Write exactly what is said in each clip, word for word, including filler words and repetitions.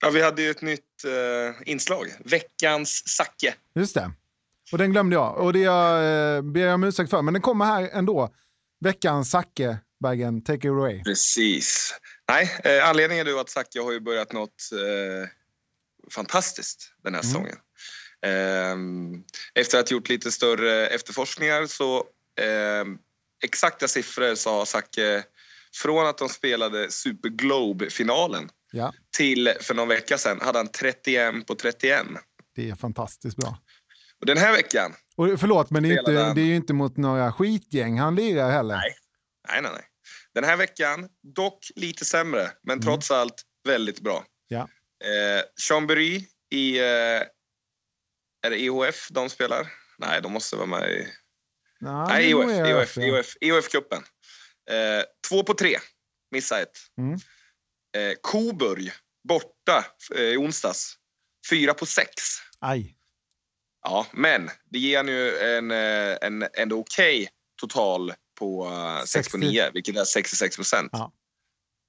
Ja, vi hade ju ett nytt eh, inslag. Veckans Sacke. Just det. Och den glömde jag. Och det jag eh, ber jag om ursäkt för. Men den kommer här ändå. Veckans Sacke, Bergen. Take it away. Precis. Nej, eh, anledningen är att Sacke har ju börjat något eh, fantastiskt den här mm. säsongen. Eh, efter att ha gjort lite större efterforskningar så eh, exakta siffror sa Sacke från att de spelade Super Globe-finalen. Ja. Till för någon vecka sedan hade han trettioen på trettioen. Det är fantastiskt bra. Och den här veckan... Och förlåt, men det är, inte, det är ju inte mot några skitgäng han lirar heller. Nej. nej, nej, nej. Den här veckan, dock lite sämre, men mm. trots allt väldigt bra. Ja. Eh, Chambéry i... Eh, är det I H F de spelar? Nej, de måste vara med i... Nej, nej I H F, I H F, ja. I H F, I H F-kuppen. Eh, två på tre, missa ett. Mm. Eh, Koburg borta i eh, onsdags fyra på sex. Aj. Ja, men det ger nu en, en, en okej okay total på sex på nio, vilket är sextiosex procent. Ja.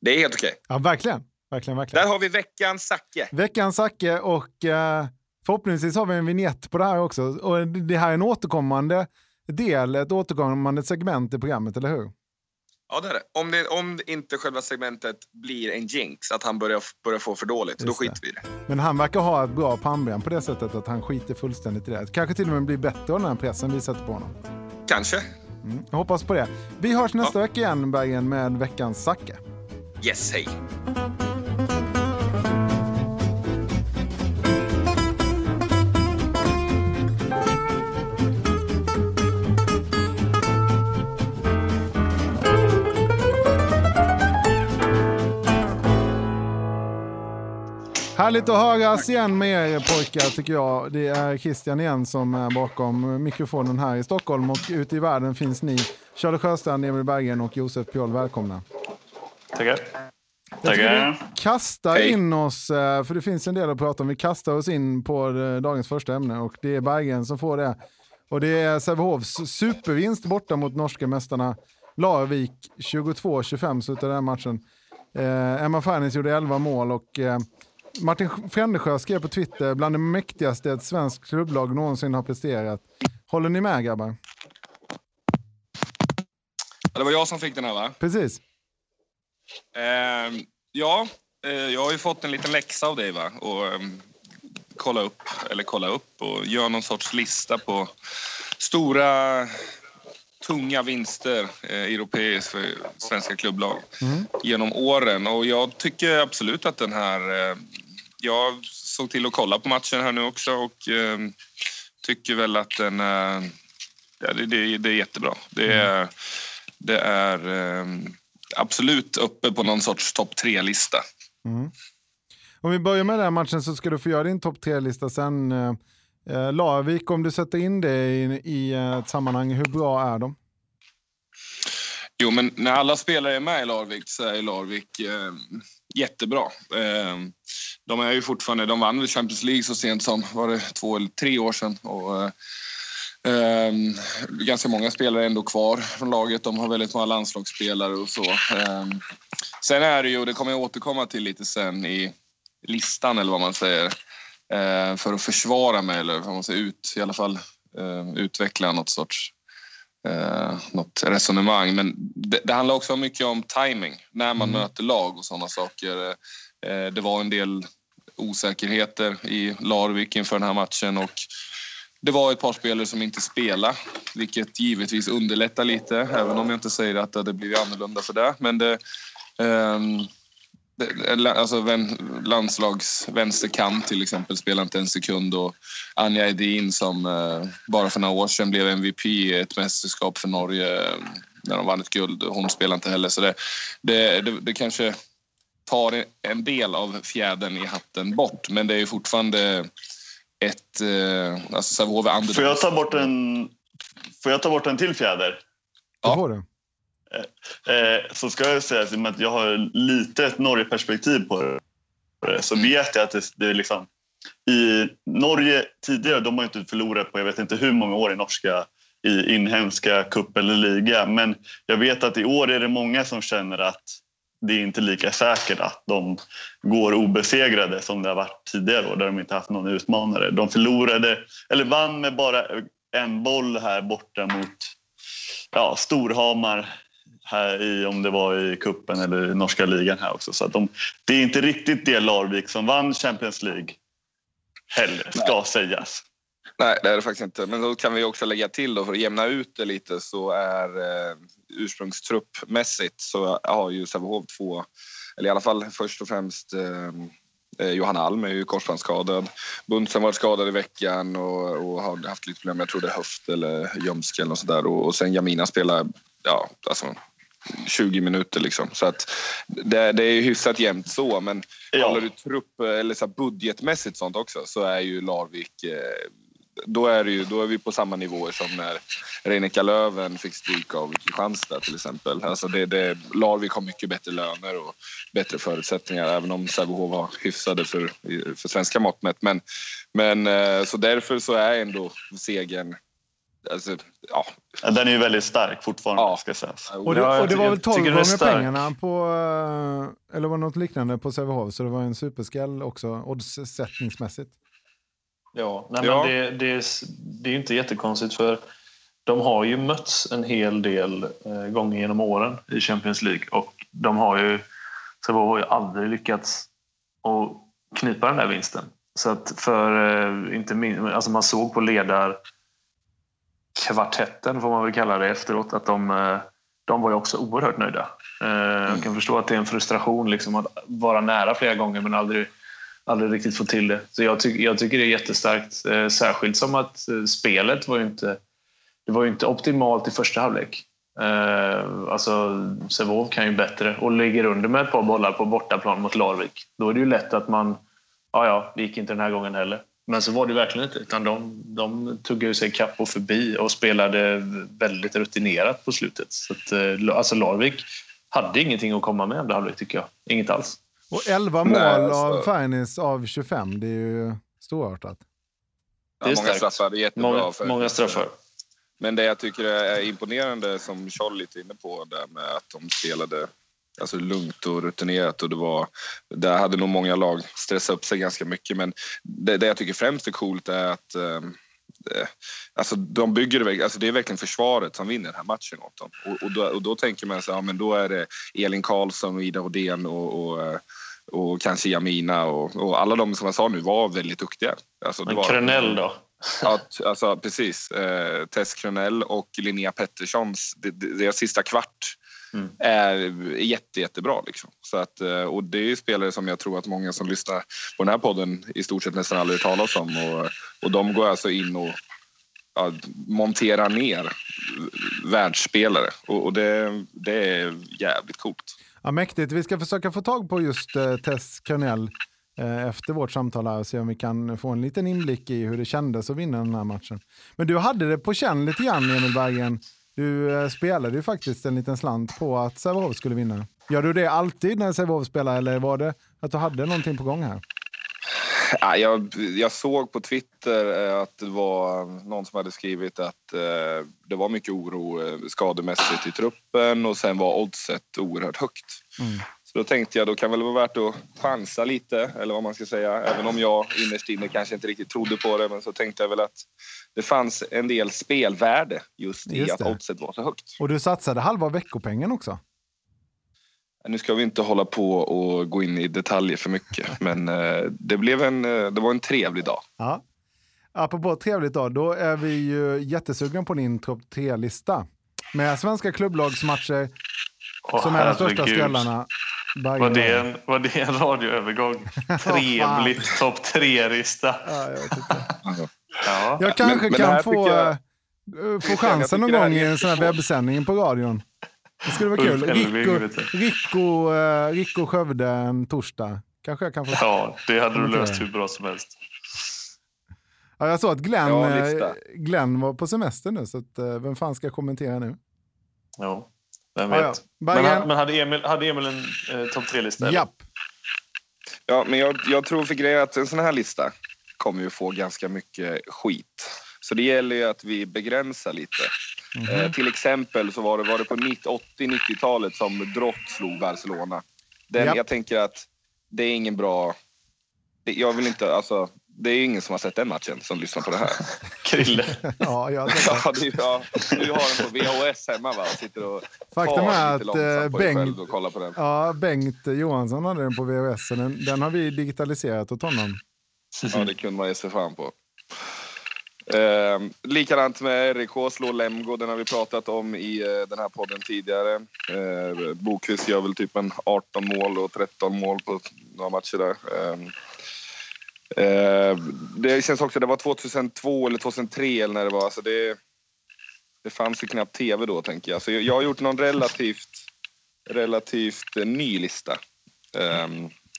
Det är helt okej. Okay. Ja, verkligen. verkligen, verkligen. Där har vi veckans Sacke. Veckans Sacke, och eh, förhoppningsvis har vi en vignett på det här också. Och det här är en återkommande del, ett återkommande segment i programmet, eller hur? Ja, det är det. Om, det. om inte själva segmentet blir en jinx, att han börjar, börjar få för dåligt, då skiter vi det. Men han verkar ha ett bra pannben på det sättet att han skiter fullständigt i det. Kanske till och med blir bättre av den här pressen vi sätter på honom. Kanske. Mm, jag hoppas på det. Vi hörs nästa ja. vecka igen, Bergen, med veckans Sacke. Yes, hej. Härligt att höras igen med er pojkar, tycker jag. Det är Christian igen som är bakom mikrofonen här i Stockholm, och ute i världen finns ni, Charles Sjöstrand, Emil Bergen och Josef Pjoll. Välkomna. Tackar. Tackar. Vi kastar Hej. in oss, för det finns en del att prata om. Vi kastar oss in på dagens första ämne, och det är Bergen som får det. Och det är Sävehovs supervinst borta mot norska mästarna Larvik. tjugotvå tjugofem slutade den matchen. Eh, Emma Färnings gjorde elva mål, och... Eh, Martin Frändesjö skrev på Twitter: bland det mäktigaste ett svenskt klubblag någonsin har presterat. Håller ni med, grabbar? Ja, det var jag som fick den här, va? Precis. Eh, ja, eh, jag har ju fått en liten läxa av dig, va? Och eh, kolla upp, eller kolla upp och gör någon sorts lista på stora... tunga vinster eh, europeiskt för svenska klubblag mm. genom åren. Och jag tycker absolut att den här... Eh, jag såg till att kolla på matchen här nu också, och eh, tycker väl att den... Eh, ja, det, det, det är jättebra. Det är, mm. det är eh, absolut uppe på någon sorts topp tre-lista. Mm. Om vi börjar med den här matchen, så ska du få göra din topp tre-lista sen... Eh... Larvik, om du sätter in det i, i ett sammanhang, hur bra är de? Jo, men när alla spelare är med i Larvik så är Larvik eh, jättebra. Eh, de är ju fortfarande, de vann vid Champions League så sent som, var det två eller tre år sedan. Och, eh, ganska många spelare är ändå kvar från laget. De har väldigt många landslagsspelare och så. Eh, sen är det ju, och det kommer jag återkomma till lite sen i listan, eller vad man säger, för att försvara mig, eller man måste ut i alla fall utveckla något sorts eh, något resonemang. Men det, det handlar också mycket om timing när man mm. möter lag och sådana saker. Eh, det var en del osäkerheter i Larvik inför den här matchen och det var ett par spelare som inte spelade, vilket givetvis underlättar lite, även om jag inte säger att det blir annorlunda för det. Men det, eh, det, alltså landslags vänsterkant till exempel spelar inte en sekund, och Anja Edin som eh, bara för några år sedan blev M V P i ett mästerskap för Norge när de vann ett guld, hon spelar inte heller. Så det, det, det, det kanske tar en del av fjädern i hatten bort, men det är ju fortfarande ett eh, alltså Sävehof är underdog. Får jag ta bort en får jag ta bort en till fjäder? Ja. Får du. Eh, eh, så ska jag säga att jag har lite ett Norge-perspektiv på det. Så mm. vet jag att det, det är liksom i Norge tidigare, de har inte förlorat på jag vet inte hur många år i norska i inhemska cup eller liga, men jag vet att i år är det många som känner att det är inte lika säkert att de går obesegrade som det har varit tidigare år, där de inte haft någon utmanare. De förlorade, eller vann med bara en boll här borta mot ja, Storhamar här i, om det var i kuppen eller i norska ligan här också. Så att de, det är inte riktigt det Larvik som vann Champions League heller, ska Nej. sägas. Nej, det är det faktiskt inte. Men då kan vi också lägga till då, för att jämna ut det lite, så är eh, ursprungstruppmässigt så har ju Sävehof två, eller i alla fall först och främst eh, Johan Alm är ju korsbandsskadad. Bunsen var skadad i veckan och, och har haft lite problem, jag tror det är höft eller ljumske eller något sådär. Och, och sen Jamina spelar ja, alltså tjugo minuter liksom. Så att det, det är ju hyfsat jämnt så, men ja. Håller du trupp eller så budgetmässigt sånt också, så är ju Larvik... Eh, Då är, det ju, då är vi på samma nivåer som när Rhein-Neckar Löwen fick stryk av Kristianstad till exempel. Alltså det, det, Larvik har mycket bättre löner och bättre förutsättningar, även om Sävehof var hyfsade för, för svenska måttmätt. Men, men så därför så är ändå segern... Alltså, ja. Den är ju väldigt stark fortfarande, ja. ska jag säga. Och det, och det var väl tolv gånger pengarna på, eller var något liknande på Sävehof, så det var en superskäll också, oddssättningsmässigt. Ja, nej, ja. Men det, det, det är ju inte jättekonstigt, för de har ju mötts en hel del eh, gånger genom åren i Champions League, och de har ju, Sävehof har ju aldrig lyckats att knipa den där vinsten. Så att för eh, inte min, alltså man såg på ledarkvartetten, får man väl kalla det efteråt, att de, eh, de var ju också oerhört nöjda. Eh, mm. Jag kan förstå att det är en frustration liksom, att vara nära flera gånger men aldrig aldrig riktigt få till det. Så jag, ty- jag tycker det är jättestarkt. Eh, särskilt som att eh, spelet var ju inte det var ju inte optimalt i första halvlek. Eh, alltså Sävehof kan ju bättre och ligger under med ett par bollar på bortaplan mot Larvik. Då är det ju lätt att man ja ja, det gick inte den här gången heller. Men så var det verkligen inte, utan de, de tuggade sig kapp och förbi och spelade väldigt rutinerat på slutet. Så att, eh, alltså Larvik hade ingenting att komma med i andra halvlek, tycker jag. Inget alls. Och elva mål Nej, alltså. av Färnis av tjugofem, det är ju storartat. Ja, det är många straffar, det är jättebra. Många, för, många straffar. Men det jag tycker är imponerande, som Charlie är inne på, där med att de spelade alltså lugnt och rutinerat, och det var, där hade nog många lag stressat upp sig ganska mycket, men det, det jag tycker främst är coolt är att um, alltså de bygger det, alltså det är verkligen försvaret som vinner den här matchen åt dem. Och, och, då, och då tänker man så, ja men då är det Elin Karlsson och Ida Odén och, och, och kanske Jamina och, och alla de som jag sa nu var väldigt duktiga. Alltså, men Kronell då? Ja, alltså precis. Eh, Tess Kronell och Linnea Petterssons deras sista kvart mm. är jätte, jättebra liksom. Så att, och det är ju spelare som jag tror att många som lyssnar på den här podden i stort sett nästan aldrig talas om, och, och de går alltså in och ja, monterar ner världsspelare, och, och det, det är jävligt coolt. Ja, mäktigt. Vi ska försöka få tag på just eh, Tess Kronell eh, efter vårt samtal här och se om vi kan få en liten inblick i hur det kändes att vinna den här matchen. Men du hade det på känn lite grann, Emil Bergen. Du spelade ju faktiskt en liten slant på att Sävehof skulle vinna. Gör du det alltid när Sävehof spelar, eller var det att du hade någonting på gång här? Ja, jag, jag såg på Twitter att det var någon som hade skrivit att eh, det var mycket oro skademässigt i truppen, och sen var oddset oerhört högt. Mm. Så Då tänkte jag, då kan väl vara värt att chansa lite, eller vad man ska säga. Även om jag innerst inne kanske inte riktigt trodde på det, men så tänkte jag väl att det fanns en del spelvärde just i just att oddset var så högt. Och du satsade halva veckopengen också? Nu ska vi inte hålla på och gå in i detaljer för mycket, men det, blev en, det var en trevlig dag. Ja. Apropå trevligt dag, då är vi ju jättesugna på din topp tre-lista. Med svenska klubblagsmatcher oh, som är de största skrällarna. Var det, en, var det en radioövergång? Trevligt oh, topp tre-lista. Ja, jag, ja. jag kanske men, kan men få, jag, få chansen någon gång i en sån här webbsändning på radion. Det skulle vara kul. Rico, Rico, Rico Skövde en torsdag. Kanske jag kan få... Ja, det hade du löst hur bra som helst. Ja, jag såg att Glenn, ja, Glenn var på semester nu, så att, vem fan ska kommentera nu? Ja, vem vet. Ja, ja. Men, men hade, Emil, hade Emil en eh, topp tre-lista? Japp. Ja, men jag, jag tror för grejer att en sån här lista kommer ju få ganska mycket skit. Så det gäller ju att vi begränsar lite. Mm-hmm. Eh, till exempel så var det, var det på åttio-nittiotalet som Drott slog Barcelona. Den, yep. Jag tänker att det är ingen bra... Det, jag vill inte... Alltså, det är ingen som har sett den matchen som lyssnar på det här. Krille. ja, jag ja, du, ja, du har den på V H S hemma, va? Sitter och faktum är att Bengt, och kollar på den. Ja, Bengt Johansson hade den på V H S. Den, den har vi digitaliserat åt honom. Ja, det kunde man ju se fram på. Eh, likadant med R I K slår Lemgo, den har vi pratat om i eh, den här podden tidigare. eh, Bokvist gör väl typ en arton mål och tretton mål på några matcher där. eh, eh, Det känns också, det var tjugohundratvå eller tjugohundratre eller när det var, alltså det, det fanns ju knappt tv då, tänker jag. Så jag, jag har gjort någon relativt Relativt eh, ny lista eh,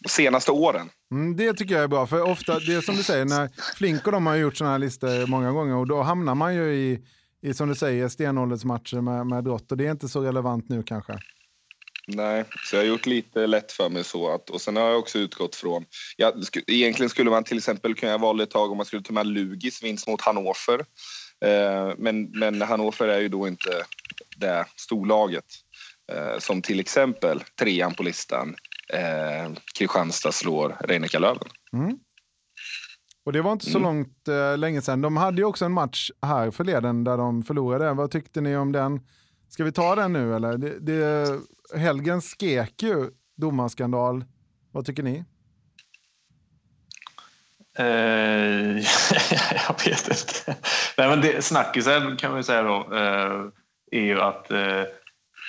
de senaste åren. Mm, det tycker jag är bra, för ofta, det är som du säger, när Flink och de har gjort såna här listor många gånger, och då hamnar man ju i, i som du säger, stenåldersmatcher med, med Drott, och det är inte så relevant nu kanske. Nej, så jag har gjort lite lätt för mig så att, och sen har jag också utgått från, jag, sku, egentligen skulle man till exempel kunna välja ett tag om man skulle ta med Lugis vinst mot Hannover, eh, men, men Hannover är ju då inte det storlaget, eh, som till exempel trean på listan. Eh, Kristianstad slår Rhein-Neckar Löwen. Mm. Och det var inte så mm. långt eh, länge sedan. De hade ju också en match här förleden där de förlorade. Vad tyckte ni om den? Ska vi ta den nu eller? Det, det, helgen skrek ju domarskandal. Vad tycker ni? Eh, jag vet inte. Nej, men det snackisen kan vi säga då eh, är ju att eh,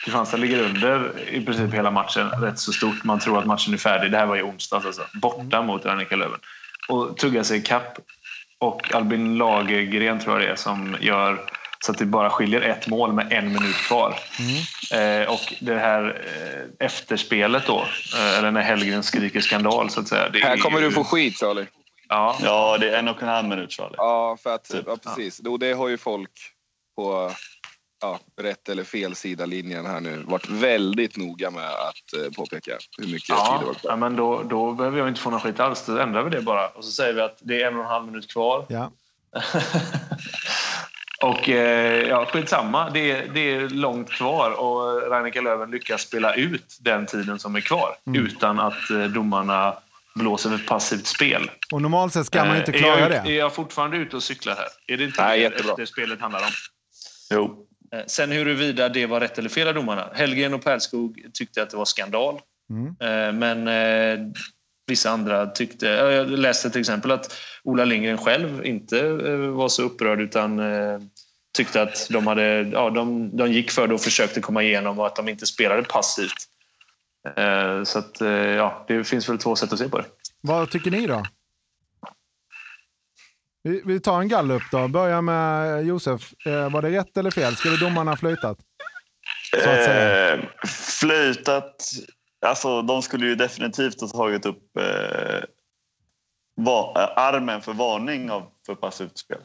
Kristianstad ligger under i princip hela matchen, rätt så stort. Man tror att matchen är färdig. Det här var ju onsdags alltså. Borta mot Rhein-Neckar Löwen. Och tuggar sig i kapp. Och Albin Lagergren tror jag det är som gör så att det bara skiljer ett mål med en minut kvar. Mm. Eh, och det här eh, efterspelet då, eh, eller när Helgren skriker skandal så att säga. Det här kommer ju... du få skit, Charlie. Ja. ja, det är en och en halv minut, Charlie. Ja, för att, typ. ja precis. Ja. Det har ju folk på... Ja, rätt eller fel sida linjen här nu varit väldigt noga med att påpeka hur mycket ja, tid det var kvar. Ja, men då, då behöver jag inte få någon skit alls. Då ändrar vi det bara. Och så säger vi att det är en och en halv minut kvar. Ja. och eh, ja, skitsamma. Det är, det är långt kvar och Rhein-Neckar Löwen lyckas spela ut den tiden som är kvar mm. utan att domarna blåser ett passivt spel. Och normalt sett ska man inte klara eh, är jag, det. Är jag fortfarande ute och cyklar här? Är det inte Nej, det, det spelet handlar om? Jo. Sen huruvida det var rätt eller fel av domarna. Helgen och Pärlskog tyckte att det var skandal. Mm. Men vissa andra tyckte... Jag läste till exempel att Ola Lindgren själv inte var så upprörd utan tyckte att de, hade, ja, de, de gick för det och försökte komma igenom och att de inte spelade passivt. Så att, ja, det finns väl två sätt att se på det. Vad tycker ni då? Vi tar en gallup då. Börja med Josef. Var det rätt eller fel? Skulle domarna flöjtat? Så att säga. Eh, flöjtat. Alltså, de skulle ju definitivt ha tagit upp eh, va- armen för varning av, för passivt spel.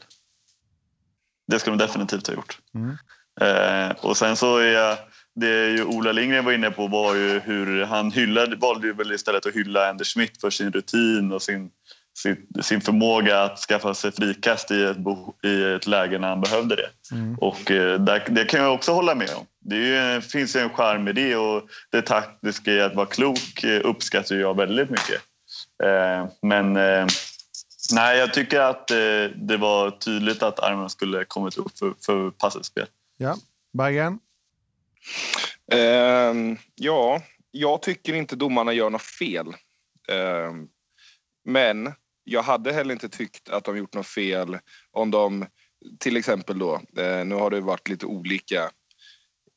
Det skulle de definitivt ha gjort. Mm. Eh, och sen så är jag, det ju Ola Lindgren var inne på var ju hur han hyllade, valde ju väl istället att hylla Anders Schmidt för sin rutin och sin sin, sin förmåga att skaffa sig frikast i ett, bo, i ett läge när han behövde det. Mm. Och eh, där, det kan jag också hålla med om. Det är ju, finns ju en charm i det, och det taktiska i att vara klok uppskattar jag väldigt mycket. Eh, men eh, nej, jag tycker att eh, det var tydligt att armen skulle kommit upp för, för passespel. Ja, Bergen? Eh, ja, jag tycker inte domarna gör något fel. Eh, men jag hade heller inte tyckt att de gjort något fel om de, till exempel då, eh, nu har det varit lite olika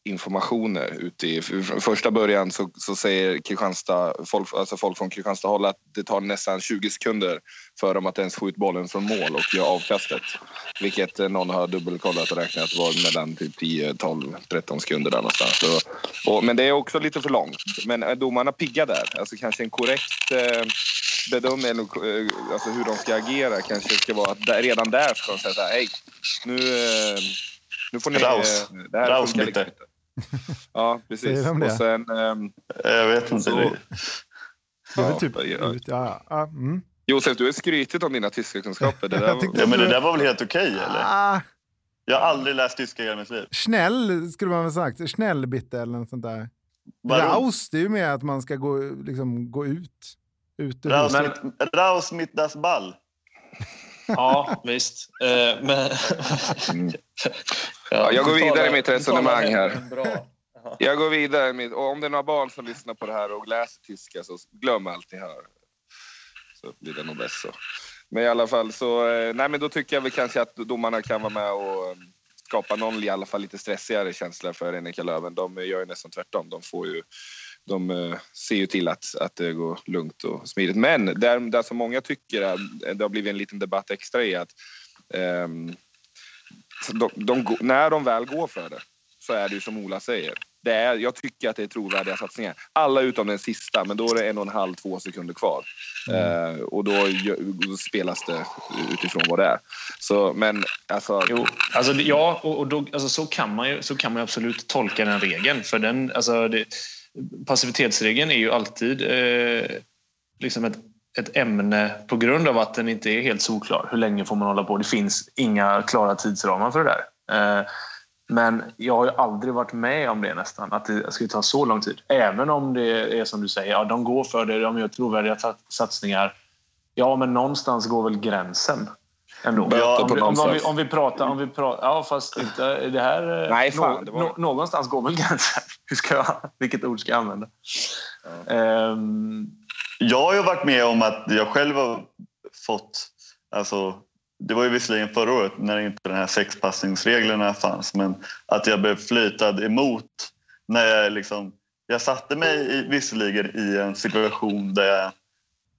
informationer ute i första början, så, så säger Kristianstad, folk, alltså folk från Kristianstad håll, att det tar nästan tjugo sekunder för dem att ens få ut bollen från mål och göra avkastet, vilket någon har dubbelkollat och räknat var mellan typ tio, tolv, tretton sekunder där någonstans. Och, och, men det är också lite för långt, men domarna piggar där, alltså kanske en korrekt eh, bedömning, eh, alltså hur de ska agera kanske ska vara att där, redan där ska de säga så här, hej, nu eh, nu får ni Raus. Eh, det här funkar lite. Ja, precis. De och sen um, jag vet inte. Så, det är typ ja. Ja, ja. Mm. Josef, du har skrytit om dina tyska kunskaper. Det där var... ja, men det där var väl helt okej, eller? Ah. Jag har aldrig läst tyska i hela mitt liv. Snäll skulle man väl sagt. Snäll bitte eller något sånt där. Raus, det är ju med att man ska gå, liksom, gå ut. ut Raus, men, Raus mit das Ball. Ja, visst. Uh, men... ja, jag går vidare i mitt resonemang här. Jag går vidare med, och om det är några barn som lyssnar på det här och läser tyska, så glöm allt ni hör. Så blir det nog bäst så. Men i alla fall så... Nej, men då tycker jag väl kanske att domarna kan vara med och skapa någon i alla fall lite stressigare känsla för Rhein-Neckar Löwen. De gör ju nästan tvärtom. De får ju... De ser ju till att, att det går lugnt och smidigt. Men där, där som många tycker att det har blivit en liten debatt extra i att um, de, de, när de väl går för det så är det ju som Ola säger. Det är, jag tycker att det är trovärdiga satsningar. Alla utom den sista, men då är det en och en halv, två sekunder kvar. Mm. Uh, och då, då spelas det utifrån vad det är. Så, men alltså... Jo, alltså ja, och, och då, alltså, så kan man ju så kan man absolut tolka den regeln. För den, alltså... Det... Passivitetsregeln är ju alltid eh, liksom ett, ett ämne på grund av att den inte är helt solklar. Hur länge får man hålla på? Det finns inga klara tidsramar för det där. Eh, men jag har ju aldrig varit med om det nästan, att det skulle ta så lång tid. Även om det är som du säger, ja, de går för det, de gör trovärdiga satsningar. Ja, men någonstans går väl gränsen. Ändå. Ja, om, vi, om, om, vi, om vi pratar om vi pratar ja fast inte det här. Nej, fan, det var... no, någonstans går väl gränsen. Hur ska jag, vilket ord ska jag använda? Ja. Um... Jag har ju varit med om att jag själv har fått, alltså det var ju visserligen förra året när inte den här sexpassningsreglerna fanns, men att jag blev flytad emot när jag liksom jag satte mig i, visserligen i en situation där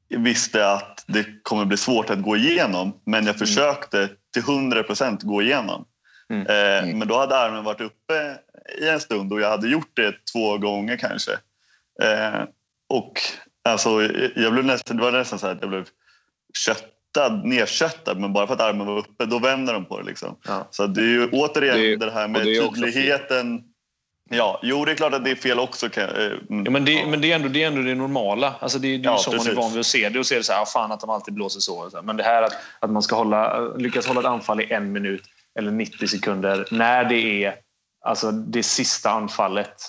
jag visste att det kommer bli svårt att gå igenom, men jag försökte till hundra procent gå igenom. Mm. Eh, men då hade armen varit uppe i en stund och jag hade gjort det två gånger kanske. Eh, och alltså, jag blev nästan, det var nästan så här att jag blev köttad, nedköttad, men bara för att armen var uppe, då vänder de på det liksom. Ja. Så det är ju återigen det, är, det här med det tydligheten. Ja, jo, det är klart att det är fel också. Mm. Ja, men, det, men det, är ändå, det är ändå det normala. Alltså det, det är ju ja, så precis. Man är van vid att se det och ser det så här, ah, fan att de alltid blåser så. Men det här att, att man ska hålla, lyckas hålla ett anfall i en minut eller nittio sekunder när det är alltså det sista anfallet.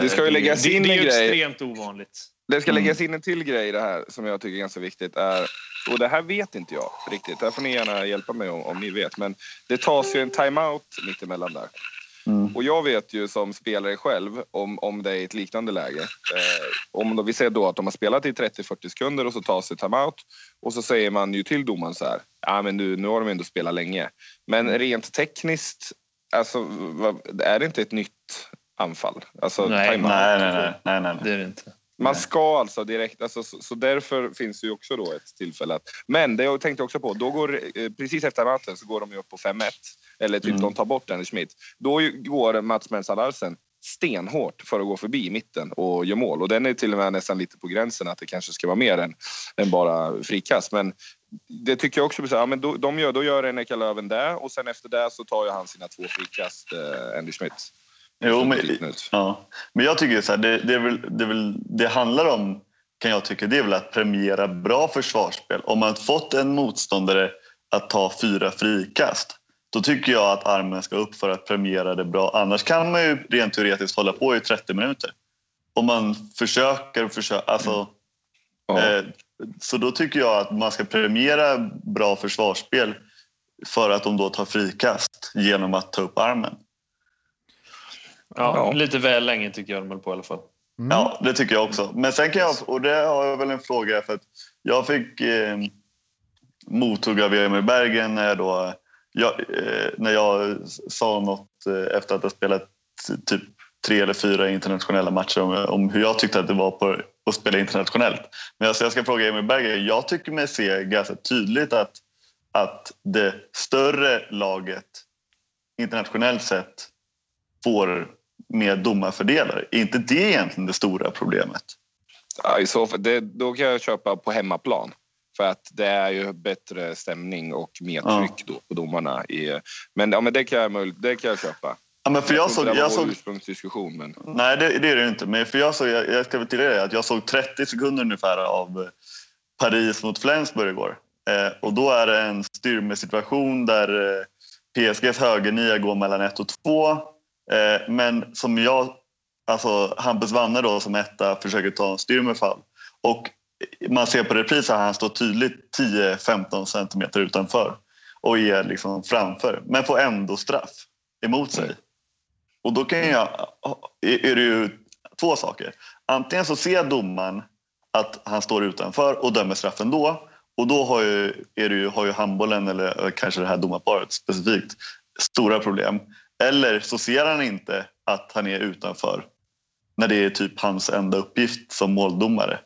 Det ska ju läggas in det, det, det är ju extremt ovanligt. Det ska läggas in en till grej i det här som jag tycker är ganska viktigt är, och det här vet inte jag riktigt, där får ni gärna hjälpa mig om, om ni vet, men det tas ju en timeout mitt emellan där. Mm. Och jag vet ju som spelare själv om, om det är ett liknande läge. Eh, om då, vi säger då att de har spelat i trettio till fyrtio sekunder och så tas det timeout. Och så säger man ju till domaren så här. Ja, ah, men nu, nu har de ändå spelat länge. Men rent tekniskt, alltså, är det inte ett nytt anfall? Alltså, nej, nej, nej, nej, nej, nej, det är det inte. Man ska alltså direkt, alltså, så, så därför finns ju också då ett tillfälle att, men det jag tänkte också på, då går, eh, precis efter matchen så går de ju upp på fem ett. Eller typ mm. de tar bort Anders Schmidt. Då går Mats Mensah-Larsen stenhårt för att gå förbi mitten och göra mål. Och den är till och med nästan lite på gränsen att det kanske ska vara mer än, än bara frikast. Men det tycker jag också, ja, men då, de gör, då gör Rhein-Neckar Löwen där. Och sen efter det så tar ju han sina två frikast, eh, Anders Schmidt. Jo, men, ja. Men jag tycker så här, det, det, är väl, det, är väl, det handlar om kan jag tycka, det är väl att premiera bra försvarsspel. Om man fått en motståndare att ta fyra frikast, då tycker jag att armen ska upp för att premiera det bra. Annars kan man ju rent teoretiskt hålla på i trettio minuter. Om man försöker och försöker... Alltså, mm. eh, så då tycker jag att man ska premiera bra försvarsspel för att de då tar frikast genom att ta upp armen. Ja, ja. Lite väl länge tycker jag de höll på i alla fall. Mm. Ja, det tycker jag också. Men sen kan jag, och det har jag väl en fråga, för att jag fick eh, mothugg av E M i Bergen när jag, då, jag, eh, när jag sa något eh, efter att jag spelat typ tre eller fyra internationella matcher om, om hur jag tyckte att det var på att spela internationellt. Men alltså, jag ska fråga E M i Bergen, jag tycker mig se ganska tydligt att, att det större laget internationellt sett får med domarfördelare. Är inte det egentligen det stora problemet? Ja, i så fall, det, då kan jag köpa på hemmaplan. För att det är ju bättre stämning och mer tryck ja. Då på domarna. I, men, ja, men det, kan jag, det kan jag köpa. Ja, men för jag, jag såg, det var jag såg, ursprungsdiskussion. Men... Nej, det, det är det inte. Men för jag, såg, jag, jag ska tillägga att jag såg trettio sekunder ungefär av Paris mot Flensburg igår. Eh, och då är det en styrmesituation där eh, P S Gs högernia går mellan ett och två. Men som jag, alltså Hampus Vanner då som etta försöker ta en styrmefall. Och man ser på repris att han står tydligt tio till femton centimeter utanför och är liksom framför. Men får ändå straff emot sig. Och då kan jag, är det ju två saker. Antingen så ser domaren att han står utanför och dömer straffen då. Och då har ju, är det ju, har ju handbollen eller kanske det här domarparet specifikt stora problem. Eller så ser han inte att han är utanför när det är typ hans enda uppgift som måldomare.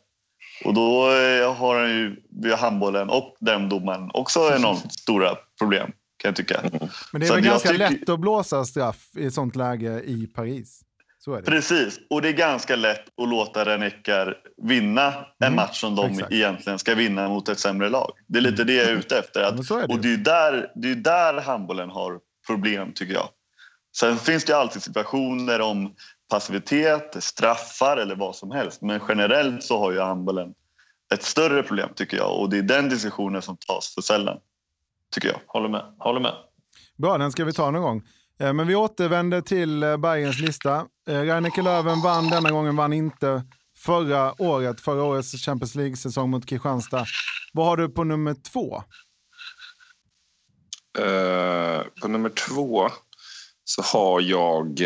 Och då har han ju via handbollen och den domaren också enormt stora problem, kan jag tycka. Men det är väl ganska tyck... lätt att blåsa straff i ett sånt läge i Paris. Så är det. Precis, och det är ganska lätt att låta Rhein-Neckar vinna mm. en match som de Exakt. egentligen ska vinna mot ett sämre lag. Det är lite det jag är ute efter. Att, ja, är det. Och det är ju där, det är där handbollen har problem, tycker jag. Sen finns det alltid situationer om passivitet, straffar eller vad som helst. Men generellt så har ju handbollen ett större problem, tycker jag. Och det är den diskussionen som tas för sällan, tycker jag. Håller med. Håller med. Bra, den ska vi ta någon gång. Men vi återvänder till Bergens lista. Rhein-Neckar Löwen vann denna gången, vann inte förra året. Förra årets Champions League-säsong mot Kristianstad. Vad har du på nummer två? Uh, på nummer två... så har jag...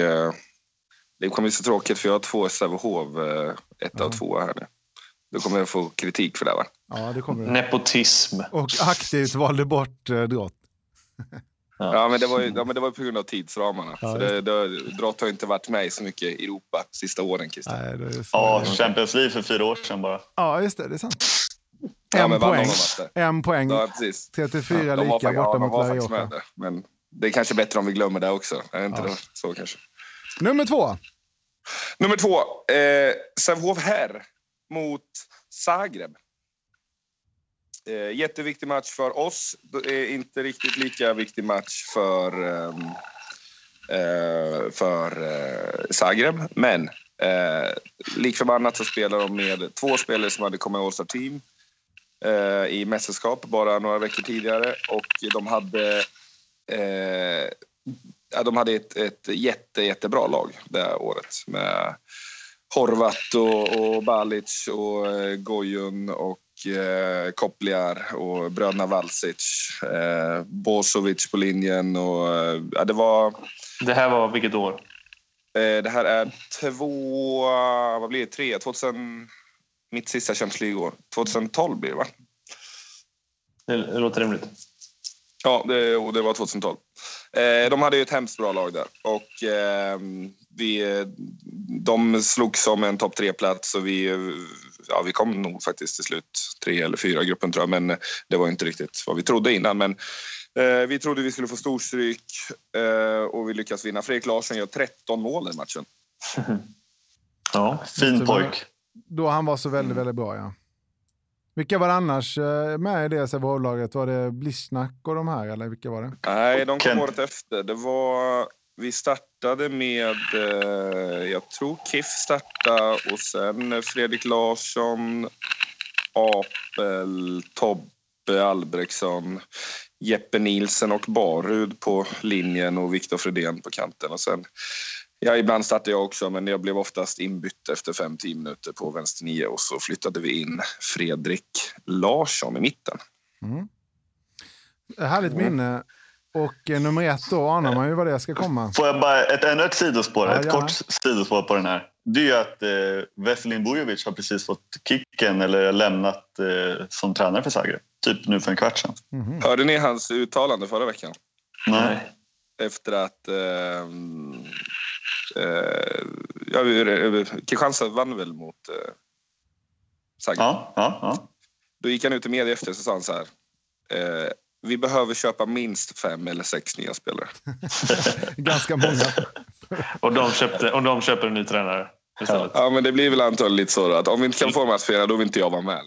Det kommer bli så tråkigt för jag har två Sävehov, ett och två här nu. Då kommer jag få kritik för det, va? Ja, det kommer det. Nepotism. Och aktivt valde bort eh, Drott. Ja. Ja, men det var ju, ja, men det var på grund av tidsramarna. Ja, så det, det, Drott har inte varit med så mycket i Europa sista åren, Christian. Nej, det är så... Ja, Champions League för fyra år sedan bara. Ja, just det, det är sant. Ja, en, poäng. en poäng. Ja, precis. trettiofyra ja, lika borta ja, mot Larvik. Ja, med det, men... Det är kanske bättre om vi glömmer det också. Är inte ja. det? Så kanske. Nummer två. Nummer två. Eh, Sävehof här mot Zagreb. Eh, jätteviktig match för oss. Eh, inte riktigt lika viktig match för, eh, för eh, Zagreb. Men eh, likförbannat så spelar de med två spelare som hade kommit i All-Star-team eh, i mästerskap bara några veckor tidigare. Och de hade... Eh, ja, de hade ett, ett jätte, jättebra lag det här året med Horvat och, och Balic och eh, Gojun och eh, Kopliar och bröderna Valsic, eh, Bosovic på linjen och eh, ja, det var... Det här var vilket år? Eh, det här är två... Vad blir det? Tre? tjugohundra, mitt sista Champions League-år. tjugotolv blir det, va? Det, det låter rimligt. Ja, det, och det var tjugotolv. Eh, de hade ju ett hemskt bra lag där. Och eh, vi, de slog som en topp tre-plats. Och vi, ja, vi kom nog faktiskt till slut tre eller fyra gruppen, tror jag. Men det var inte riktigt vad vi trodde innan. Men eh, vi trodde vi skulle få storstryk. Eh, och vi lyckas vinna. Fredrik Larsson gör tretton mål i matchen. Ja, fin pojk. Då han var så väldigt, väldigt bra, ja. Vilka var annars med i det Sävehovlaget? Var det Blissnack och de här? Eller vilka var det? Nej, de kom året efter. Det var, vi startade med, jag tror Kiff starta och sen Fredrik Larsson, Apel, Tobbe Albrektsson, Jeppe Nilsen och Barud på linjen och Viktor Fredén på kanten. Och sen, ja, ibland startade jag också, men jag blev oftast inbytt efter fem till tio minuter på vänster nio och så flyttade vi in Fredrik Larsson i mitten. Mm. Härligt minne. Och nummer ett då anar man ju vad det ska komma. Får jag bara ett ännu ett sidospår, ja, ett gärna. Kort sidospår på den här. Det är ju att eh, Veselin Bojovic har precis fått kicken eller lämnat eh, som tränare för Zagreb. Typ nu för en kvart sedan. Mm-hmm. Hörde ni hans uttalande förra veckan? Nej. Efter att eh, eh, ja, Kristianstad vann väl mot eh, Zagreb. Ja, ja, ja. Då gick han ut i media efter så sa han så här. Eh, Vi behöver köpa minst fem eller sex nya spelare. Ganska många. och, de köpte, och de köper en ny tränare istället. Ja, men det blir väl antagligen lite så då, att om vi inte kan få matchfera, då vill inte jag vara med.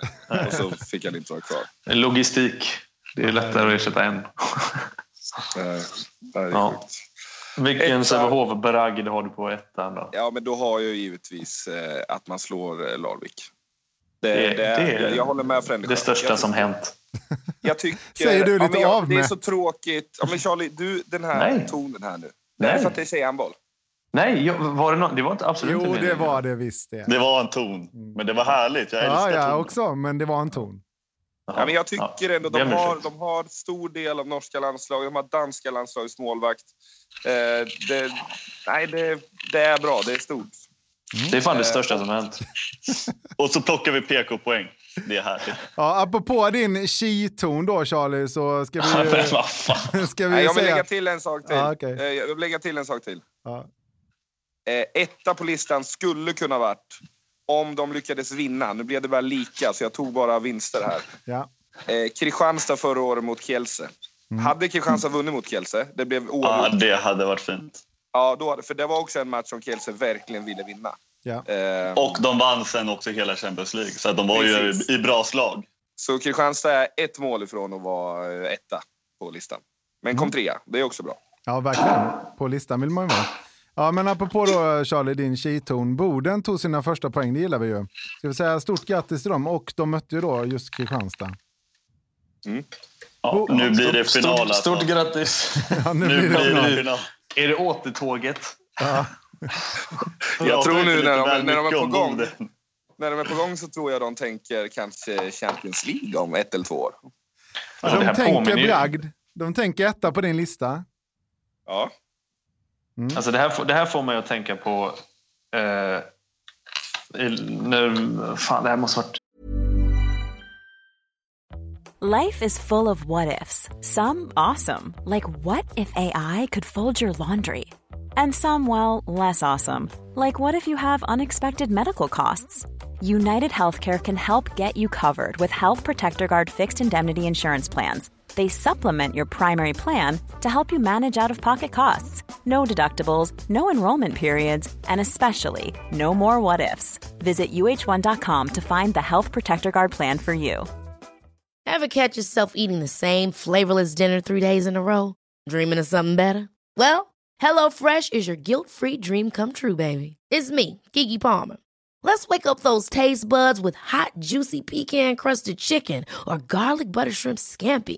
Och så fick han inte vara kvar. Logistik. Det är lättare att ersätta en. det är ja. Vilken Sävehovs-Beragd har du på ettan då? Ja, men då har jag givetvis att man slår Larvik. Det, det, det är, jag, jag håller med för det största jag, som hänt. Jag tycker, säger du lite ja, jag, av med? Det är så tråkigt. Ja, men Charlie, du, den här Nej. tonen här nu. Nej. Det är för att det säger handboll. Nej, jag, var det, no- det var inte absolut Jo, inte det var det visst. Det. det var en ton. Men det var härligt. Jag ja, ja också. Men det var en ton. Ja, men jag tycker ja. ändå de har, de har stor del av norska landslag. De har danska landslagets målvakt. Eh, det, nej, det, det är bra. Det är stort. Mm. Det är fan det största som hänt. Och så plockar vi P K-poäng. Det är härligt. Ja, apropå din chi-ton då, Charlie, så ska vi... ska vi Nej, jag vill säga... lägga till en sak till. Ah, okay. Jag vill lägga till en sak till. Ah. Etta på listan skulle kunna varit om de lyckades vinna. Nu blev det bara lika, så jag tog bara vinster här. ja. eh, Kristianstad förra året mot Kielse. Mm. Hade Kristianstad vunnit mot Kielse? Det blev oavgjort. Ja, det hade varit fint. Ja, då hade, för det var också en match som Kielse verkligen ville vinna. Ja. Eh, och de vann sen också hela Champions League, så att de var precis. ju i bra slag. Så Kristianstad är ett mål ifrån att vara etta på listan. Men kom trea, det är också bra. Ja, verkligen. På listan vill man ju vara. Ja, men apropå då, Charlie, din tjejton. Boden tog sina första poäng, det gillar vi ju. Ska vi säga stort grattis till dem, och de mötte ju då just Kristianstad. Mm. Ja, Bo- nu blir det final. Stort, alltså. stort grattis. ja, nu, nu blir det final. Blir det final. Är det återtåget? Ja. jag, jag tror nu när de, när de är på gång det. När de är på gång så tror jag de tänker kanske Champions League om ett eller två år. Ja, de tänker bragd. De tänker etta på din lista. Ja. Mm. Alltså det här, det här får man ju att tänka på eh, när, fan, det här måste varit. Life is full of what-ifs, some awesome, like what if A I could fold your laundry? And some, well, less awesome, like what if you have unexpected medical costs? United Healthcare can help get you covered with Health Protector Guard fixed indemnity insurance plans. They supplement your primary plan to help you manage out-of-pocket costs. No deductibles, no enrollment periods, and especially no more what-ifs. Visit U H one dot com to find the Health Protector Guard plan for you. Ever catch yourself eating the same flavorless dinner three days in a row? Dreaming of something better? Well, HelloFresh is your guilt-free dream come true, baby. It's me, Keke Palmer. Let's wake up those taste buds with hot, juicy pecan-crusted chicken or garlic butter shrimp scampi.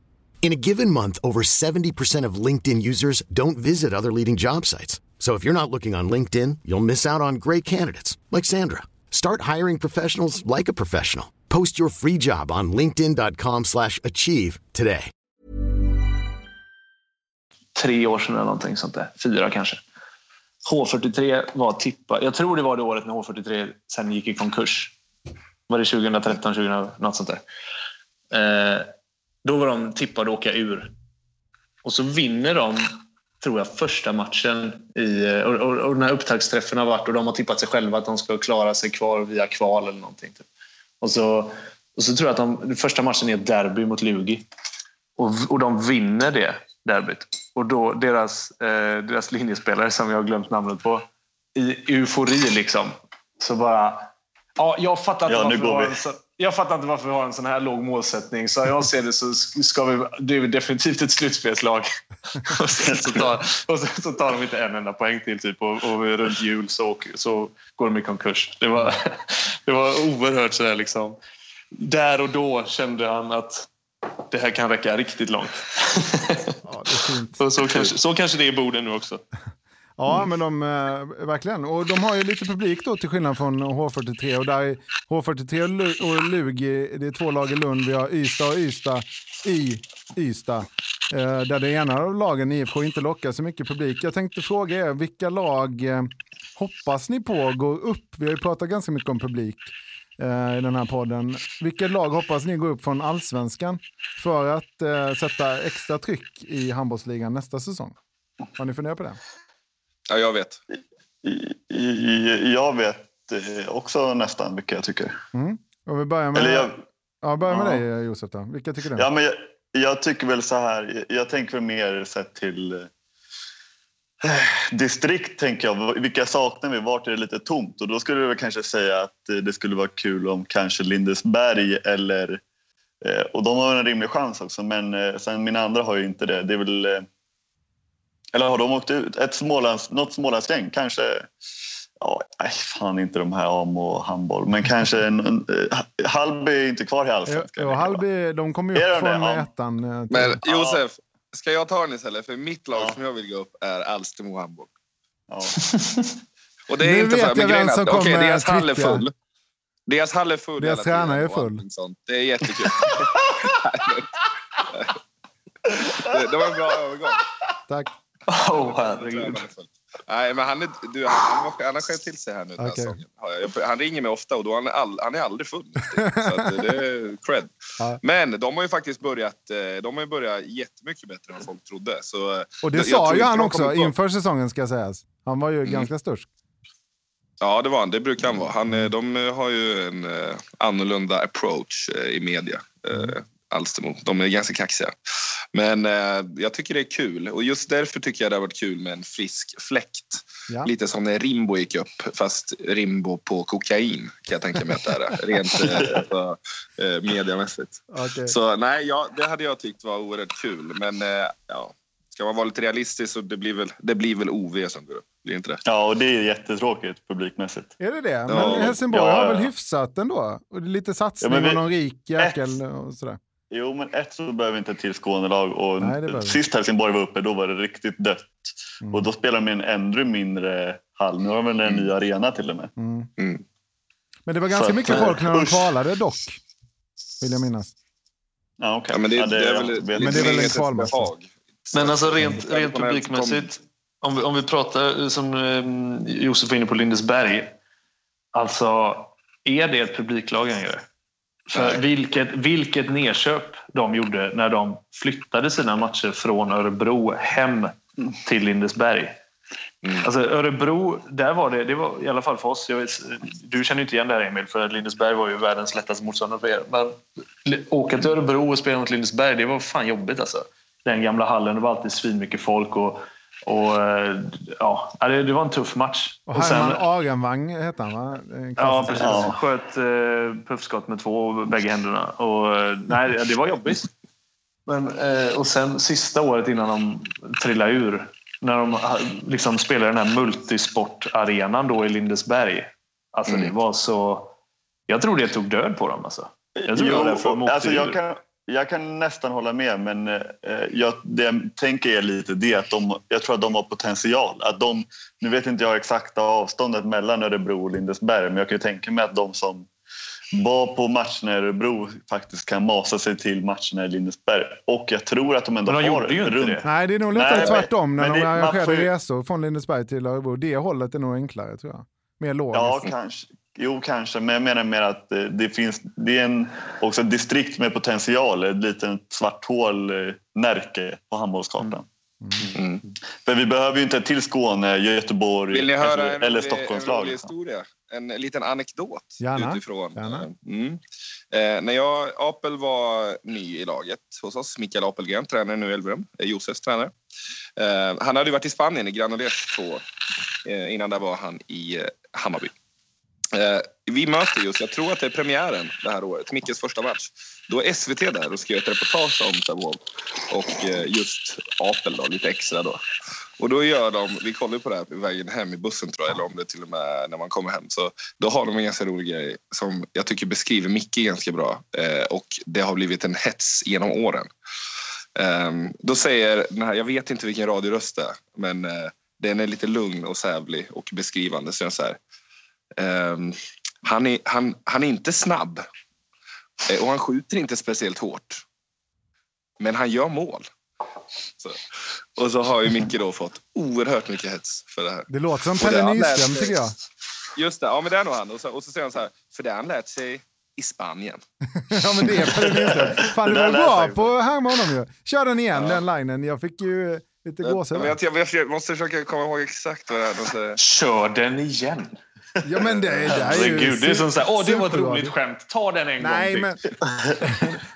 In a given month, over seventy percent of LinkedIn users don't visit other leading job sites. So if you're not looking on LinkedIn, you'll miss out on great candidates, like Sandra. Start hiring professionals like a professional. Post your free job on linkedin dot com slash achieve today. Tre år sedan eller någonting sånt där. Fyra kanske. H fyrtiotre var tippa. Jag tror det var det året när H fyrtiotre sen gick i konkurs. Var det tjugotretton, tjugo något sånt där. Eh, då var de tippade att åka ur. Och så vinner de tror jag, första matchen i, och, och, och den här upptaktsträffen har varit, och de har tippat sig själva att de ska klara sig kvar via kval eller någonting. Typ. Och, så, och så tror jag att de, den första matchen är ett derby mot Lugi. Och, och de vinner det derbyt. Och då deras, eh, deras linjespelare, som jag har glömt namnet på, i eufori liksom, så bara... Ja, jag fattar inte, ja, varför, vi. Har en, jag fattar inte varför vi har en sån här låg målsättning. Så jag ser det, så ska vi, det är definitivt ett slutspelslag. och, sen så tar, och sen så tar de inte en enda poäng till typ, och, och runt jul så, så går de i konkurs. Det var, det var oerhört sådär liksom. Där och då kände han att det här kan räcka riktigt långt. Ja, det är fint. och så, kanske, så kanske det är Boden nu också. Ja, men de, eh, verkligen. Och de har ju lite publik då, till skillnad från H fyrtiotre. Och där är H fyrtiotre och, Lu- och Lugi, det är två lag i Lund. Vi har Ystad och Ystad i Ystad. Eh, där det ena av lagen, I F K, inte lockar så mycket publik. Jag tänkte fråga er, vilka lag eh, hoppas ni på går upp? Vi har ju pratat ganska mycket om publik eh, i den här podden. Vilket lag hoppas ni går upp från Allsvenskan för att eh, sätta extra tryck i handbollsligan nästa säsong? Har ni funderat på det? Ja, jag vet. Jag vet också nästan vilka jag tycker. Mm. Och vi börjar med, jag... ja, börjar med ja. dig, Josef. Då. Vilka tycker du? Ja, men jag, jag tycker väl så här. Jag tänker väl mer sett till eh, distrikt, tänker jag. Vilka saknar vi? Vart är det lite tomt? Och då skulle jag väl kanske säga att det skulle vara kul om kanske Lindesberg eller... Eh, och de har en rimlig chans också. Men eh, sen mina andra har ju inte det. Det är väl... Eh, Eller har de åkt ut? Ett smålands, något smålandsgäng kanske. Ja, nej, fan inte de här om och handboll. Men kanske en, en, Hallby är inte kvar i Allsvenskan. Ja, Hallby, de kommer ju upp från ja. ettan. Men Josef, ska jag ta den istället? För mitt lag ja. som jag vill gå upp är Alstermo handboll. Ja. Och det är nu inte för migränat. Okej, okay, deras hall är full. Deras hall är full. Deras tränare är full. Det är jättekul. Det var en bra övergång. Tack. Oh, herregud. Nej, men han är du han, han har skett till sig här nu okay. den här säsongen. Han ringer mig ofta och då han är all, han är aldrig full. Så att det är cred. Ja. Men de har ju faktiskt börjat de har ju börjat jättemycket bättre än folk trodde, så. Och det sa ju han också inför säsongen, ska sägas. Han var ju mm. ganska störst. Ja, det var han. Det brukar han vara. Han de har ju en annorlunda approach i media. Mm. Alstermo. De är ganska kaxiga. Men eh, jag tycker det är kul. Och just därför tycker jag det har varit kul med en frisk fläkt. Ja. Lite som när Rimbo gick upp. Fast Rimbo på kokain, kan jag tänka mig att det är. Rent eh, mediamässigt. Okay. Så nej, ja, det hade jag tyckt var oerhört kul. Men eh, ja, ska man vara lite realistisk så det blir väl, det blir väl O V som går upp. Blir inte det? Ja, och det är jättetråkigt publikmässigt. Är det det? Ja. Men Helsingborg ja, har väl hyfsat ändå? Och lite satsning ja, vi... och någon rik jäkel och sådär. Jo, men ett så behöver vi inte till Skånelag. Och nej, sist Helsingborg var uppe, då var det riktigt dött. Mm. Och då spelar de en ännu mindre hall. Nu har de väl en ny arena till och med. Mm. Mm. Men det var ganska så mycket att, folk när de kvalade dock, vill jag minnas. Ja, okej. Okay. Ja, men det, ja, det, det är väl, men det är väl en kvalmatch. Men alltså rent, rent publikmässigt, om vi, om vi pratar, som Josef var inne på Lindesberg. Alltså, är det ett publiklag han gör? För vilket, vilket nedköp de gjorde när de flyttade sina matcher från Örebro hem till Lindesberg. Mm. Alltså Örebro, där var det, det var i alla fall för oss. Jag vet, du känner ju inte igen det här, Emil, för Lindesberg var ju världens lättaste motståndare för er. Men åka till Örebro och spela mot Lindesberg, det var fan jobbigt alltså. Den gamla hallen, det var alltid svinmycket folk och, och ja, det var en tuff match. Och, och Herman Agenvang heter han, va? Ja, precis. Ja. Sköt eh, puffskott med två bägge händerna. Och, nej, det var jobbigt. Men, eh, och sen sista året innan de trillade ur, när de liksom spelade den här multisportarenan då i Lindesberg. Alltså mm. det var så... Jag tror det tog död på dem alltså. Jag tror jo, det för alltså jag kan... Jag kan nästan hålla med, men jag, det jag tänker är lite det att de, jag tror att de har potential. Att de, nu vet inte jag exakta avståndet mellan Örebro och Lindesberg, men jag kan ju tänka mig att de som var på matchen i Örebro faktiskt kan masa sig till matchen i Lindesberg. Och jag tror att de ändå men de har ju runt. Det. Nej, det är nog lättare nej, tvärtom när de arrangerar resor från Lindesberg till Örebro. Det hållet är nog enklare, tror jag. Mer låg. Ja, kanske. Jo, kanske. Men jag menar mer att det finns... Det är en, också ett distrikt med potential. Ett litet svart hål, Närke, på handbollskartan. Mm. Mm. Mm. Men vi behöver ju inte till Skåne, Göteborg eller, eller Stockholmslag. Vill ni höra en liten anekdot gärna, utifrån? Gärna. Mm. Eh, när jag, Apel var ny i laget hos oss, Mikael Apelgren, tränare nu i Elverum, eh, Josefs tränare. Eh, han hade ju varit i Spanien i Granollers på, eh, innan där var han i eh, Hammarby. Eh, vi möter just, jag tror att det är premiären det här året, Mickes första match. Då är S V T där och ska göra ett reportage om Sävehov och eh, just Apel då, lite extra då. Och då gör de, vi kollar på det här på vägen hem i bussen tror jag, eller om det till och med när man kommer hem. Så då har de en ganska rolig grej som jag tycker beskriver Micke ganska bra. Eh, och det har blivit en hets genom åren. Eh, då säger den här, jag vet inte vilken radioröst det är, men eh, den är lite lugn och sävlig och beskrivande. Så jag säger Um, han, är, han, han är inte snabb och han skjuter inte speciellt hårt, men han gör mål så. Och så har ju Micke då fått oerhört mycket hets för det här. Det låter som Pelle Nyström tycker jag. Just det, ja men det är nog han. Och så, och så säger han så här, för det han lät sig i Spanien. Ja men det är Pelle Nyström. Fan du var bra på att härma honom ju. Kör den igen, ja. Den linen, jag fick ju lite gås över. Jag, jag, jag måste försöka komma ihåg exakt vad det är. Kör den igen. Ja men det, det är ju Gud, det är som såhär, åh det var ett roligt skämt, ta den en Nej, gång till. Men,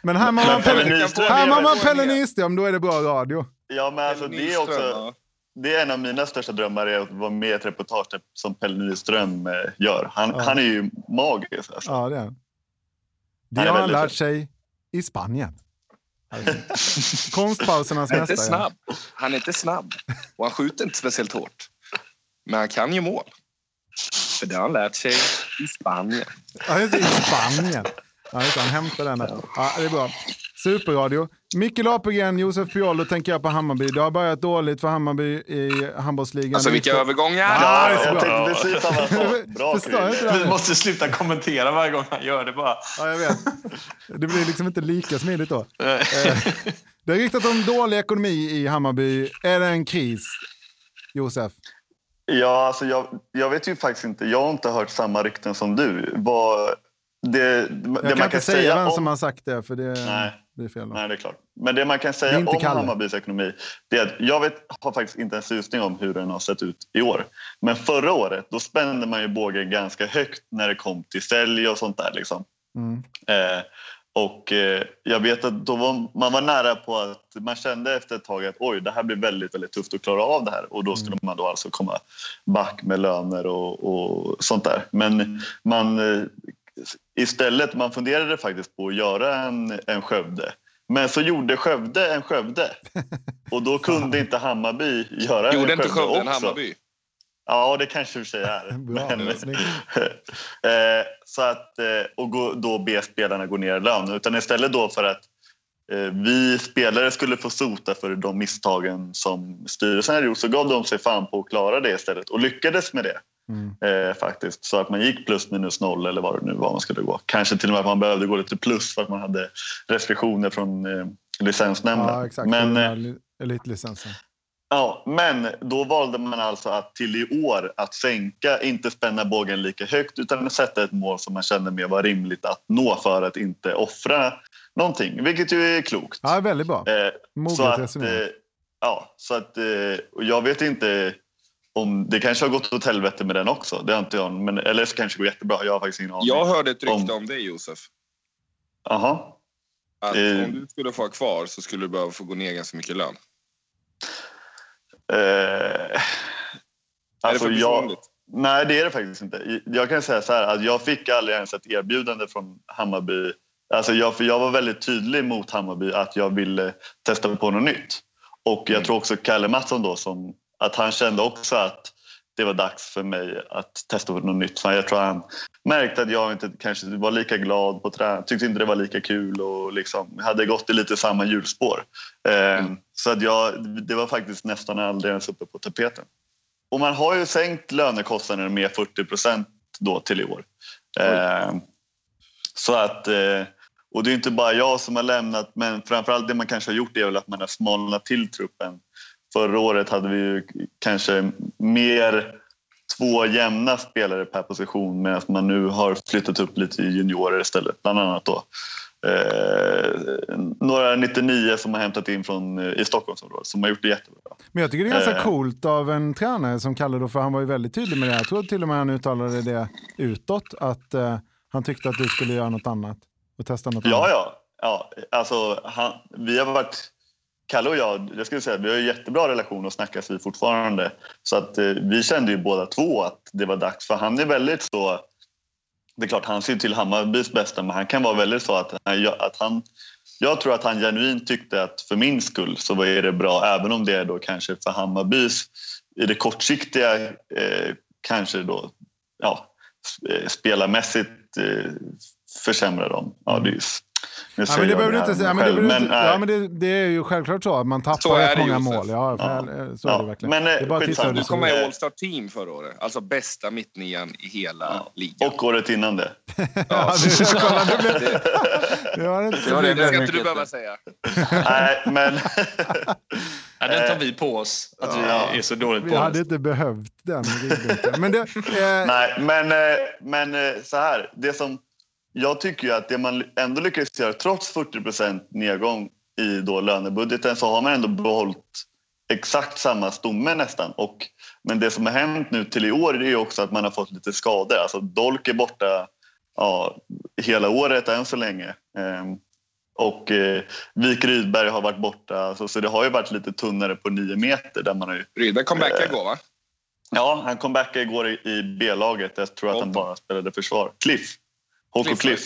men här man man Pelle Nyström, då är det bra radio. Ja men alltså det är också, det är en av mina största drömmar är att vara med i ett reportage som Pelle Nyström gör. Han, ja. han är ju magisk alltså. Ja det är han. Det har han lärt sig i Spanien. Konstpausernas mästare. Han är inte snabb, han är inte snabb och han skjuter inte speciellt hårt. Men han kan ju mål. För det har han lärt sig i Spanien. Ja, just i Spanien. Ja, just, han hämtar den där. Ja, det är bra. Superradio. Mikael Apelgren, Josef Piol, då tänker jag på Hammarby. Det har börjat dåligt för Hammarby i handbollsligan. Alltså vilka övergångar! Ja, ja, jag tänkte precis annat. Bra, bra. Vi måste sluta kommentera varje gång han gör det bara. Ja, jag vet. Det blir liksom inte lika smidigt då. Det är riktat om dålig ekonomi i Hammarby. Är det en kris, Josef? Ja, alltså jag, jag vet ju faktiskt inte. Jag har inte hört samma rykten som du. Vad, det, det man kan inte kan säga vem om, som har sagt det, för det, nej, det är fel. Nej, det är klart. Men det man kan säga om Kalle. Hammarbys ekonomi, det är att jag vet, har faktiskt inte en susning om hur den har sett ut i år. Men förra året, då spände man ju bågen ganska högt när det kom till sälj och sånt där. Liksom. Mm. Eh, och eh, jag vet att då var, man var nära på att man kände efter ett tag att oj, det här blir väldigt, väldigt tufft att klara av det här. Och då skulle mm. man då alltså komma back med löner och, och sånt där. Men man, eh, istället, man funderade faktiskt på att göra en, en Skövde. Men så gjorde Skövde en Skövde. Och då kunde inte Hammarby göra en Skövde också. Gjorde inte Skövde en Hammarby? Ja, det kanske vi säger här. Bra, men, eh, så att, eh, och gå, då be spelarna gå ner i lön. Utan istället då för att eh, vi spelare skulle få sota för de misstagen som styrelsen hade gjort, så gav de sig fan på att klara det istället. Och lyckades med det mm. eh, faktiskt. Så att man gick plus minus noll eller vad det nu var man skulle gå. Kanske till och med att man behövde gå lite plus för att man hade restriktioner från eh, licensnämnden. Ja, exakt. Men, eh, elitlicensen. Ja, men då valde man alltså att till i år att sänka, inte spänna bågen lika högt utan att sätta ett mål som man kände mer var rimligt att nå för att inte offra någonting, vilket ju är klokt. Ja, väldigt bra. Eh, så att, eh, ja, så att eh, jag vet inte om, det kanske har gått åt helvete med den också, det har inte jag, men, eller så kanske det går jättebra, jag har faktiskt ingen aning. Jag hörde ett rykte om det, Josef. Aha. Att eh. om du skulle få ha kvar så skulle du behöva få gå ner ganska mycket lön. Eh, alltså jag, nej det är det faktiskt inte. Jag kan säga så här att jag fick aldrig ens ett erbjudande från Hammarby. Alltså jag, för jag var väldigt tydlig mot Hammarby att jag ville testa på något nytt. Och jag mm. tror också Kalle Mattsson då som, att han kände också att det var dags för mig att testa på något nytt. Så jag tror han märkte att jag inte kanske var lika glad på träning. Tyckte inte det var lika kul och liksom hade gått i lite samma hjulspår. Mm. Så att jag, det var faktiskt nästan aldrig ens uppe på tapeten. Och man har ju sänkt lönekostnaderna med fyrtio procent då till i år. Mm. Så att, och det är inte bara jag som har lämnat, men framförallt det man kanske har gjort är väl att man har smalnat till truppen. Förra året hade vi ju kanske mer två jämna spelare per position medan man nu har flyttat upp lite juniorer istället bland annat då. Eh, några nittionio som har hämtat in från eh, i Stockholmsområdet som har gjort det jättebra. Men jag tycker det är ganska eh. coolt av en tränare som Kalle då, för han var ju väldigt tydlig med det. Jag tror till och med han uttalade det utåt att eh, han tyckte att du skulle göra något annat och testa något ja, annat. Ja, ja. Alltså, han, vi har varit, Kalle och jag, jag skulle säga, vi har en jättebra relation och snackas vi fortfarande. Så att eh, vi kände ju båda två att det var dags, för han är väldigt så. Det är klart, han ser till Hammarbys bästa, men han kan vara väldigt så att han, att han... Jag tror att han genuint tyckte att för min skull så var det bra, även om det då kanske för Hammarbys i det kortsiktiga eh, kanske då ja, spelarmässigt eh, försämrar dem. Ja, det är just, nu ja, men det behöver du inte säga. Men själv, det, men, inte, ja, men det, det är ju självklart så att man tappar rätt många mål. Ja, ja. Så ja. Är det verkligen. Men, det är bara skitsamt, du, du kom med All-Star Team förra året. Alltså bästa mittnian i hela ja. ligan. Och året innan det. Ja, ja det, jag kollade, det, blev, det, det var inte så mycket. Det ska inte du behöva säga. Nej, men... Ja, den tar vi på oss. Att vi ja. är så dåligt på oss. Vi hade oss. inte behövt den. Men det, eh... Nej, men, men så här. Det som... Jag tycker ju att det man ändå lyckas göra trots fyrtio procent nedgång i då lönebudgeten, så har man ändå behållit exakt samma stomme nästan. Och, men det som har hänt nu till i år är ju också att man har fått lite skador. Alltså Dolk är borta ja, hela året än så länge. Ehm, och eh, Vik Rydberg har varit borta. Alltså, så det har ju varit lite tunnare på nio meter. Där man har ju, Rydberg kom backa eh, igår va? Ja, han kom backa igår i, i B-laget. Jag tror att han bara spelade försvar. Cliff. Håkon Cliff.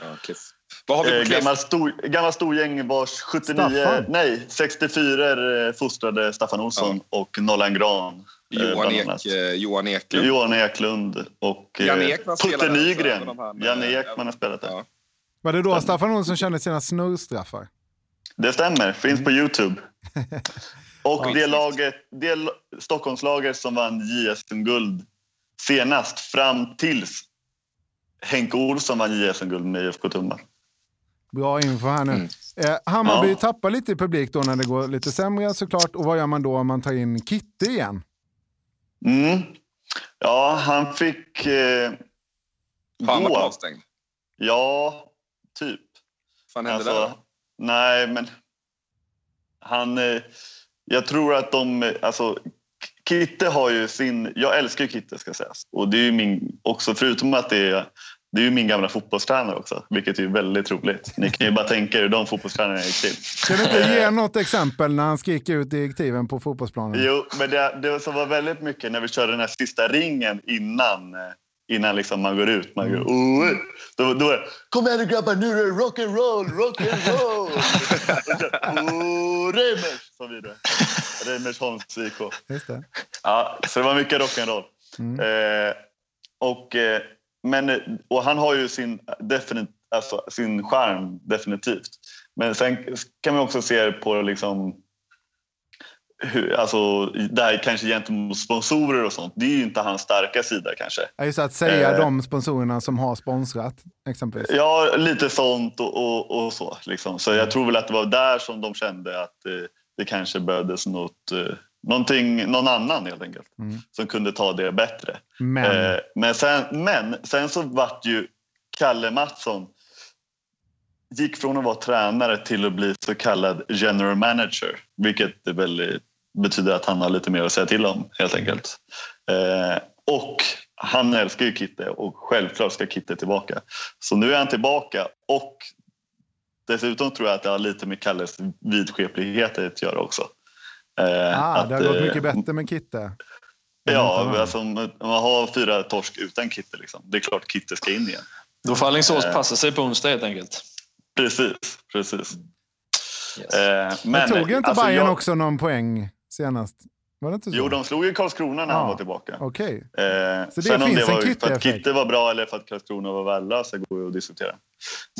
Ja, Cliff. Vad har vi på Cliff? Gammal, stor, gammal storgäng vars sjuttionio... Staffan. Nej, sextiofyra fostrade Staffan Olsson ja. och Nollan Gran. Johan, eh, Ek, Johan Eklund. Johan Eklund och eh, Putte Nygren. Jan Ekman har spelat där. Ja. Var det då Staffan Olsson kände sina snurrstraffar? Det stämmer, finns på YouTube. Och ja, det laget, det Stockholmslaget som vann J S M-guld senast fram tills Henke Olsson vann J S M-guld med I F K Tumba. Bra info här nu. Mm. Eh, Hammarby ja. tappar lite i publik då när det går lite sämre såklart. Och vad gör man då om man tar in Kitty igen? Mm. Ja, han fick... Eh, Fan vad avstängd. Ja, typ. Fan hände alltså, det där? Nej, men... Han... Eh, jag tror att de... Alltså, Kitte har ju sin... Jag älskar ju Kitte, ska sägas. Och det är ju min... Också förutom att det är... Det är ju min gamla fotbollstränare också. Vilket är ju väldigt roligt. Ni kan ju bara tänka er hur de fotbollstränarna gick till. Kan du inte ge något exempel när han skriker ut direktiven på fotbollsplanen? Jo, men det, det som var väldigt mycket när vi körde den här sista ringen innan... Innan liksom man går ut. Man går, oh, då, då är det, kom igen nu grabbar, nu är det rock'n'roll, rock'n'roll. Oh, Reimers, sa vi det. Reimers Holms I K. Just det. Ja, så det var mycket rock'n'roll. Mm. Eh, och, eh, men, och han har ju sin, definit, alltså, sin charm, definitivt. Men sen kan man också se på liksom... Hur, alltså, där kanske gentemot sponsorer och sånt. Det är ju inte hans starka sida kanske. Ja, just att säga eh, de sponsorerna som har sponsrat, exempelvis. Ja, lite sånt och, och, och så. Liksom. Så mm. jag tror väl att det var där som de kände att eh, det kanske behövdes något, eh, någonting, någon annan helt enkelt. Mm. Som kunde ta det bättre. Men, eh, men, sen, men sen så vart ju Kalle Mattsson gick från att vara tränare till att bli så kallad general manager. Vilket väl betyder att han har lite mer att säga till om, helt enkelt. Eh, och han älskar ju Kitte och självklart ska Kitte tillbaka. Så nu är han tillbaka och dessutom tror jag att det har lite med Kalles vidskeplighet att göra också. Eh, ah, att, det har gått eh, mycket bättre med Kitte. Ja, alltså, man har fyra torsk utan Kitte. Liksom. Det är klart Kitte ska in igen. Då får Alingsås eh, passa sig på onsdag helt enkelt. Precis, precis. Yes. Eh, men, men tog ju inte alltså Bayern jag... också någon poäng senast? Var det inte så? Jo, de slog ju Karlskrona när ah, han var tillbaka. Okej. Okay. Eh, så det sen finns om det var Kitte, för att Kitte var bra eller för att Karlskrona var värda så går vi att diskutera.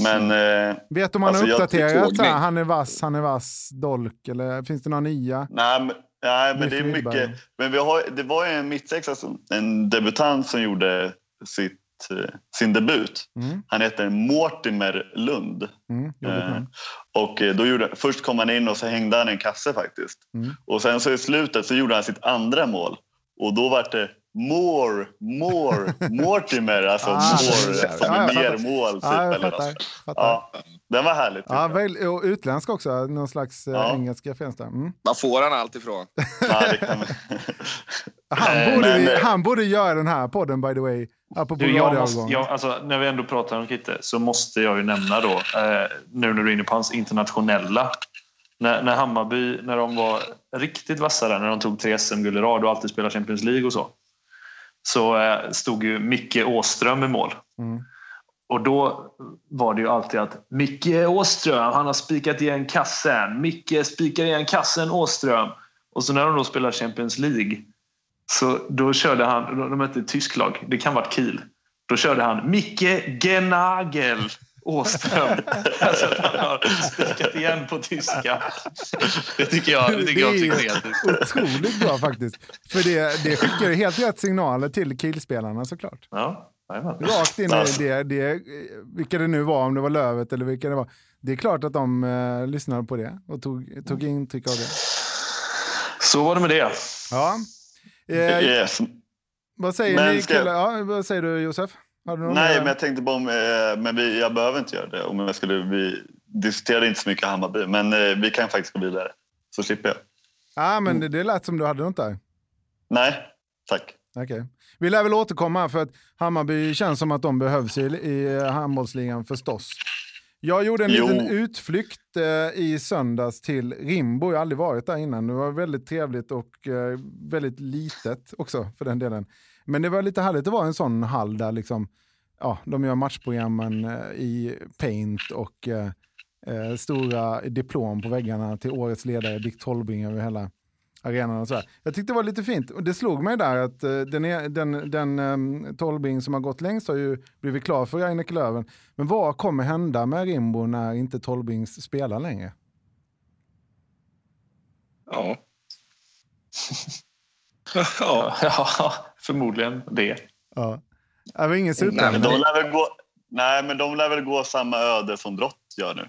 Men, eh, vet du om han alltså, har uppdaterat så här, han är vass, han är vass, Dolk eller finns det några nya? Nej, men, nej, men det är mycket. Men vi har, det var ju en mittsexa, alltså, en debutant som gjorde sitt sin debut. Mm. Han heter Mortimer Lund. Mm, eh, och då gjorde, först kom han in och så hängde han en kasse faktiskt. Mm. Och sen så i slutet så gjorde han sitt andra mål. Och då var det more, more, Mortimer, alltså ah, more, som ja, mer mål. Typ, ah, eller fattar, fattar. Ja, den var härlig. Ja, väl, och utländsk också, någon slags ja. engelska finns där. Mm. Vad får han allt ifrån? Ja, det kan... han, borde, men, han borde göra den här podden, by the way. Du, jag måste, jag, alltså, när vi ändå pratar om Kitty så måste jag ju nämna då, eh, nu när du är inne på hans internationella. När, när Hammarby, när de var riktigt vassa där, när de tog tre S M-guld i rad och alltid spelade Champions League och så, så eh, stod ju Micke Åström i mål. Mm. Och då var det ju alltid att Micke Åström, han har spikat igen kassen. Micke spikar igen kassen, Åström. Och så när de då spelade Champions League, så då körde han, de hette ett tysk lag, det kan vara Kiel. Då körde han Micke Genagel Åström. Alltså att han har spikat igen på tyska. Det tycker jag, det tycker jag är kreativt. Otroligt bra faktiskt. För det, det skickar ju helt rätt signaler till Kielspelarna såklart. Ja, rakt in i det, det, vilka det nu var, om det var Lövet eller vilka det var. Det är klart att de uh, lyssnade på det och tog, tog intryck av det. Så var det med det. Ja. Eh, yes. Vad säger men ni, ska... ja, vad säger du, Josef? Har du någon Nej, där? men jag tänkte bara om, eh, men vi, jag behöver inte göra det. Om jag skulle, vi diskuterade inte så mycket Hammarby, men eh, vi kan faktiskt gå vidare. Så slipper jag. Ja, ah, men mm. det, det lät som du hade något där. Nej, tack. Okej. Okay. Vi lär väl återkomma, för att Hammarby känns som att de behövs i, i handbollsligan förstås. Jag gjorde en jo. liten utflykt eh, i söndags till Rimbo. Jag har aldrig varit där innan. Det var väldigt trevligt och eh, väldigt litet också för den delen. Men det var lite härligt att vara en sån hall där liksom, ja, de gör matchprogrammen eh, i Paint och eh, eh, stora diplom på väggarna till årets ledare Dick Tollbring över hela arenan och så här. Jag tyckte det var lite fint. Och det slog mig där att eh, den, är, den, den eh, Tollbring som har gått längst har ju blivit klar för Rhein-Neckar Löwen. Men vad kommer hända med Rimbo när inte Tollbring spelar längre? Ja. ja. ja, förmodligen det. Ja. Det var ingen super. Nej, men de lär väl gå, nej, men de lär väl gå samma öde som Drott gör nu.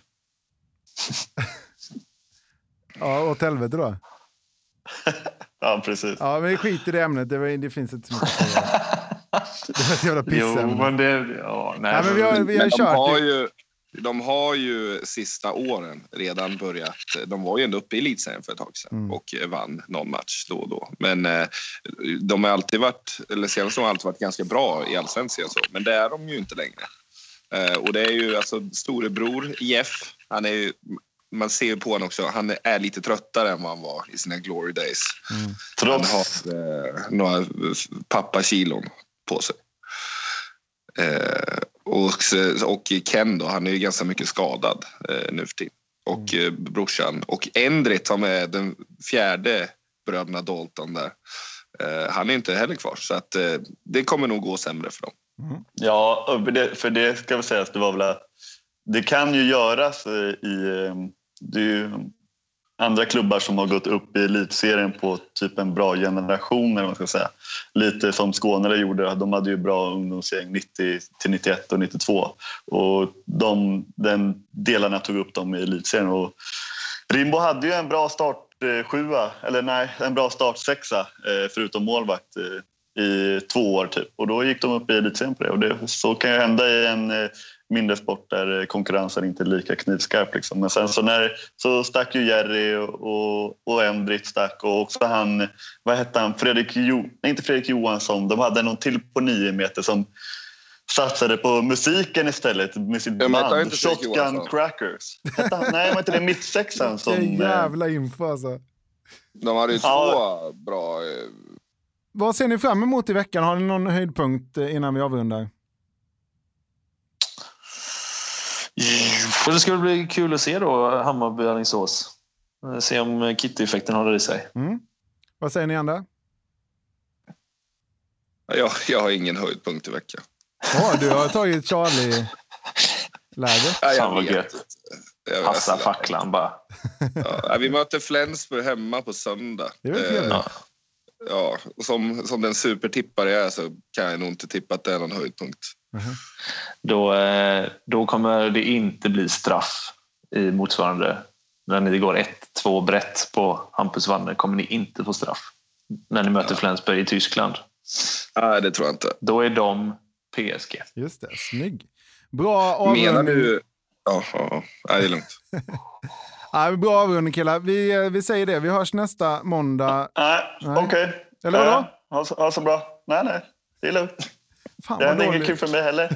ja, åt helvete då. Ja, precis. Ja, men skit i det ämnet. Det, det finns inte så mycket. Det var ett jävla pissämne. Jo, men det... Ja, nej, nej, men vi har, vi har men kört. De har, ju, de har ju sista åren redan börjat... De var ju ändå uppe i elitserien för ett tag sedan mm. och vann någon match då och då. Men de har alltid varit... Eller senast har de alltid varit ganska bra i allsvenskan så. Men det är de ju inte längre. Och det är ju alltså storebror I F. Han är ju... Man ser på honom också, han är lite tröttare än vad han var i sina glory days. Mm. Trots. Han har eh, några pappakilon på sig. Eh, och, och Ken då, han är ju ganska mycket skadad eh, nu för tiden. Och mm. eh, brorsan. Och Endrit som är den fjärde bröderna Dalton där. Eh, han är inte heller kvar. Så att, eh, det kommer nog gå sämre för dem. Mm. Ja, för det ska vi säga att det var väl... Det kan ju göras i... Det är ju andra klubbar som har gått upp i elitserien på typ en bra generation, eller vad man ska säga. Lite som Skåne gjorde, de hade ju bra ungdomsgäng nittio till nittioett och nittiotvå. Och de, den delarna tog upp dem i elitserien. Och Rimbo hade ju en bra start sjua, eller nej, en bra start sexa, förutom målvakt, i två år typ. Och då gick de upp i elitserien på det. Och det, så kan ju hända i en... mindre sport där konkurrensen inte är lika knivskarp liksom. Men sen så, när, så stack ju Jerry och, och Endrit stack, och också han, vad hette han, Fredrik jo, nej, inte Fredrik Johansson, de hade någon till på nio meter som satsade på musiken istället med sitt jag band, Shotgun Crackers. Hette han, nej, men inte det mittsexan som... Det är jävla info alltså. De hade ju två ja. bra... Vad ser ni fram emot i veckan? Har ni någon höjdpunkt innan vi avrundar? Och det skulle bli kul att se då Hammarby Alingsås. Se om Kitty-effekten håller i sig. Mm. Vad säger ni andra? Jag, jag har ingen höjdpunkt i veckan. Ja, oh, du har tagit Charlie-läget. Ja, jag vet. Passa facklan bara. Ja, vi möter Flensburg hemma på söndag. Det är eh, ja. ja, som, som den supertippare jag är så kan jag nog inte tippa att det är någon höjdpunkt. Mm-hmm. Då, då kommer det inte bli straff i motsvarande. När ni går ett två brett på Hampus Vanner kommer ni inte få straff. När ni möter ja. Flensburg i Tyskland Nej, det tror jag inte. Då är de P S G. Just det, snygg. Bra avrundning. Menar du... Ja, ja, ja, det är lugnt. Nej, bra avrundning, killar. Vi, vi säger det, vi hörs nästa måndag. Nej, okej. Okay. Eller vadå? Ha så, ha så bra. Nej, nej, det är lugnt. Fan, det är inget kul för mig heller.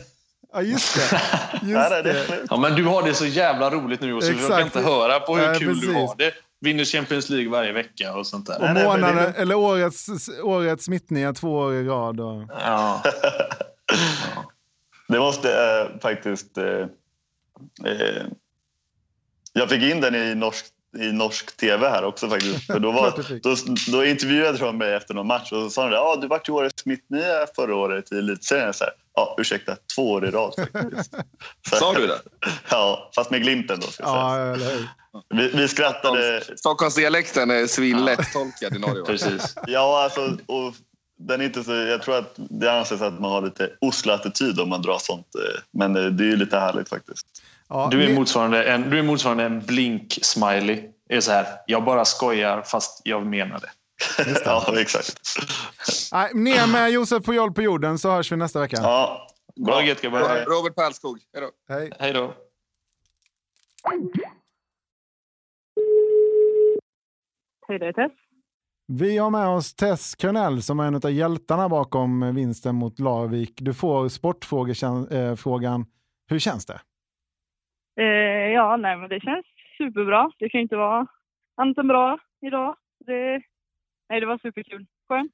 Ja, just det. Just nej, det. Ja, men du har det så jävla roligt nu, så exakt. Du kan inte höra på hur nej, kul precis. Du har det. Vinner Champions League varje vecka och sånt där. Och nej, månaden, nej, eller årets, årets smittningar två år i rad. Och... Ja. Ja. Det måste äh, faktiskt... Äh, äh, jag fick in den i norsk, i norsk tv här också faktiskt. För då, var, då, då intervjuade de mig efter någon match och så sa de ja, ah, du var ju årets smittningar förra året i elitserien. Så här, ja, ursäkta, två år i rad faktiskt. Sa du det? Ja, fast med glimten då. Ska jag ja, säga. Eller vi, vi skrattade... Stockholmsdialekten är svinlätt tolkad i Norge. Precis. Ja, alltså, och den är inte så... Jag tror att det anses att man har lite Oslo-attityd om man drar sånt. Men det är ju lite härligt faktiskt. Ja, du, är men... motsvarande en, du är motsvarande en blink-smiley. Det är så här, jag bara skojar fast jag menar det. Just det. Ja, exakt. Nej, ner med Josef på Joll på jorden så hörs vi nästa vecka. Ja, bra. Bra. Robert Pärlskog, hej då. Hej. Hej då. Hej, det är Tess. Vi har med oss Tess Kronell som är en av hjältarna bakom vinsten mot Larvik. Du får sportfrågan. Hur känns det? Eh, ja, nej, men det känns superbra. Det kan inte vara annat än bra idag. Det, nej, det var superkul. Skönt.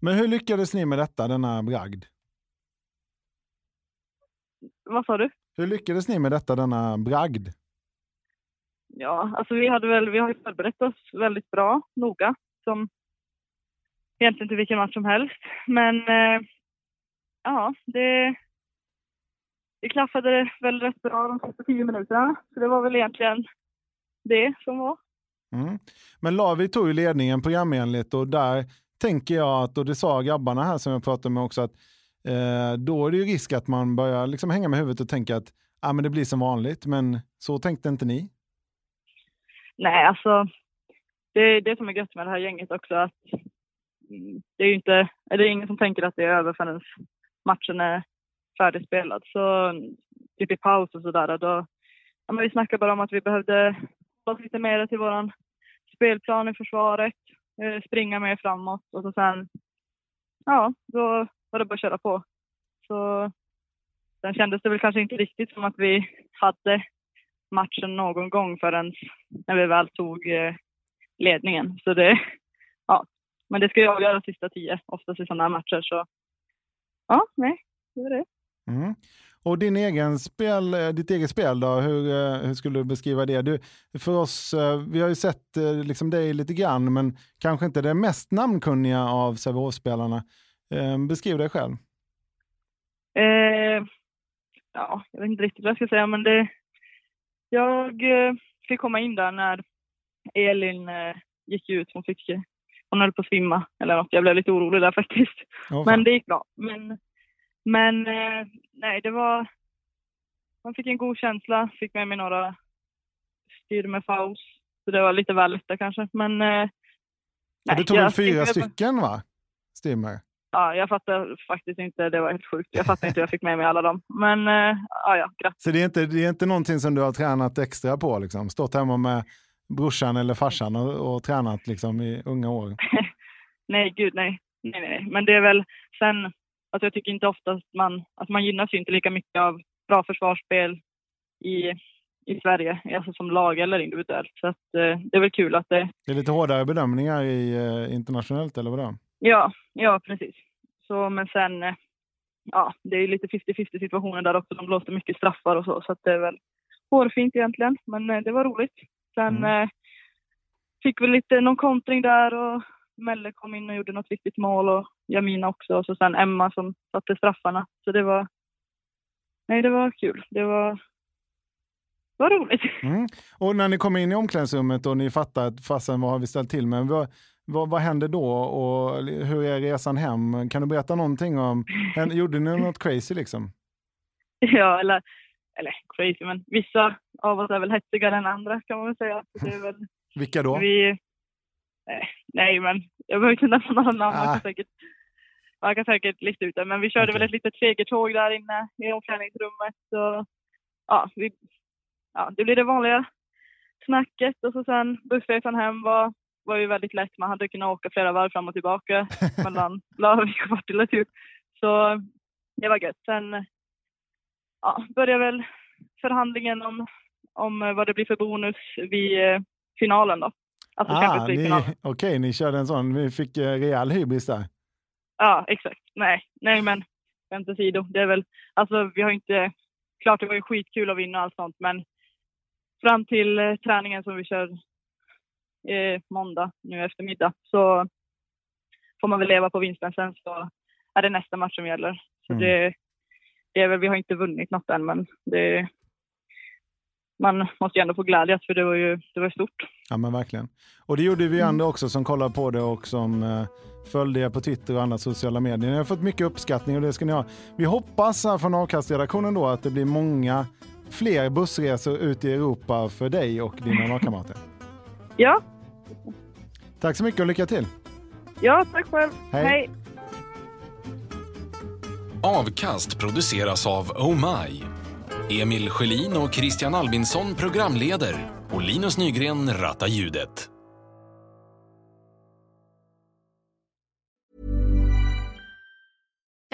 Men hur lyckades ni med detta, denna bragd? Vad sa du? Hur lyckades ni med detta, denna bragd? Ja, alltså vi hade väl vi har förberett oss väldigt bra, noga, som egentligen inte vilken match som helst, men eh, ja, det det klaffade väl rätt bra de första tio minuterna, så det var väl egentligen det som var. Mm. Men Larvik tog ju ledningen programenligt, och där tänker jag att, och det sa grabbarna här som jag pratade med också, att eh, då är det ju risk att man börjar liksom hänga med huvudet och tänka att ah, men det blir som vanligt, men så tänkte inte ni? Nej, alltså det är det som är gött med det här gänget också, att det är ju inte, det är ingen som tänker att det är över förrän matchen är färdigspelad. Så typ i paus och sådär, då, ja, men vi snackade bara om att vi behövde ta lite mer till våran spelplan i försvaret, springa mer framåt, och så sen, ja, då var det bara att köra på. Så sen kändes det väl kanske inte riktigt som att vi hade matchen någon gång förrän när vi väl tog ledningen. Så det, ja. Men det ska jag göra sista tio, oftast i sådana här matcher. Så ja, nej, det är det. Mm. Och din egen spel, ditt eget spel då, hur, hur skulle du beskriva det? Du, för oss, vi har ju sett liksom dig lite grann, men kanske inte det mest namnkunniga av Sävehovs-spelarna. Beskriv dig själv. Eh, ja, jag vet inte riktigt vad jag ska säga, men det... Jag fick komma in där när Elin gick ut. Hon, fick, hon höll på att svimma eller något. Jag blev lite orolig där faktiskt. Oh, men det gick bra. Men, men nej, det var... Man fick en god känsla. Fick med mig några styr med Faus. Så det var lite väl lätta kanske. Men, nej, du tog jag, fyra jag, stycken va? Styr. Ja, jag fattar faktiskt inte. Det var helt sjukt. Jag fattar inte hur jag fick med mig alla dem. Men äh, ja, grattis. Så det är, inte, det är inte någonting som du har tränat extra på? Liksom? Stått hemma med brorsan eller farsan och, och tränat liksom, i unga år? Nej, gud nej. Nej, nej. Men det är väl sen... Alltså jag tycker inte ofta att man... Alltså man gynnas ju inte lika mycket av bra försvarsspel i, i Sverige. Alltså som lag eller individuellt. Så att, eh, det är väl kul att det... Det är lite hårdare bedömningar i, eh, internationellt eller vadå? Ja, ja precis. Så, men sen, ja, det är ju lite femtio femtio situationer där också. De blåste mycket straffar och så, så att det är väl hårfint egentligen. Men det var roligt. Sen mm. eh, fick vi lite någon kontring där, och Melle kom in och gjorde något viktigt mål, och Jamina också. Och så sen Emma som satte straffarna. Så det var, nej det var kul. Det var, det var roligt. Mm. Och när ni kom in i omklädningsrummet och ni fattade att fasen, vad har vi ställt till med? Vad... Vad, vad hände då, och hur är resan hem? Kan du berätta någonting om... Gjorde ni något crazy liksom? Ja, eller, eller crazy, men vissa av oss är väl hetsigare än andra kan man väl säga. Det är väl, vilka då? Vi, nej, men jag behöver inte nämna några namn. Ah. Säkert. jag kan säkert lista ut det, men vi körde okay. väl ett litet segertåg där inne i omklädningsrummet. Så, ja, vi, ja, det blev det vanliga snacket. Och så sen bussresan hem var, var ju väldigt lätt. Man hade kunnat åka flera varv fram och tillbaka mellan Larvik och Partille typ. Så det var gött. Sen ja, började väl förhandlingen om, om vad det blir för bonus vid finalen då. Alltså ah, okej, okay, ni körde en sån. Vi fick uh, rejäl hybris där. Ja, exakt. Nej, nej men skämt åsido. Det är väl, alltså vi har inte, klart det var ju skitkul att vinna och allt sånt, men fram till eh, träningen som vi kör eh, måndag nu eftermiddag så får man väl leva på vinsten, sen så är det nästa match som gäller. Så mm. det, det är väl, vi har inte vunnit något än, men det, man måste ju ändå få glädjas, för det var ju det var stort. Ja, men verkligen. Och det gjorde vi andra också som kollar på det och som eh, följde er på Twitter och andra sociala medier. Ni har fått mycket uppskattning och det ska ni ha. Vi hoppas här från avkastredaktionen då att det blir många fler bussresor ut i Europa för dig och dina lagkamrater. Ja. Tack så mycket och lycka till. Ja, tack själv. Hej. Hej. Avkast produceras av Oh My. Emil Sjölin och Christian Albinsson programleder och Linus Nygren rattar ljudet.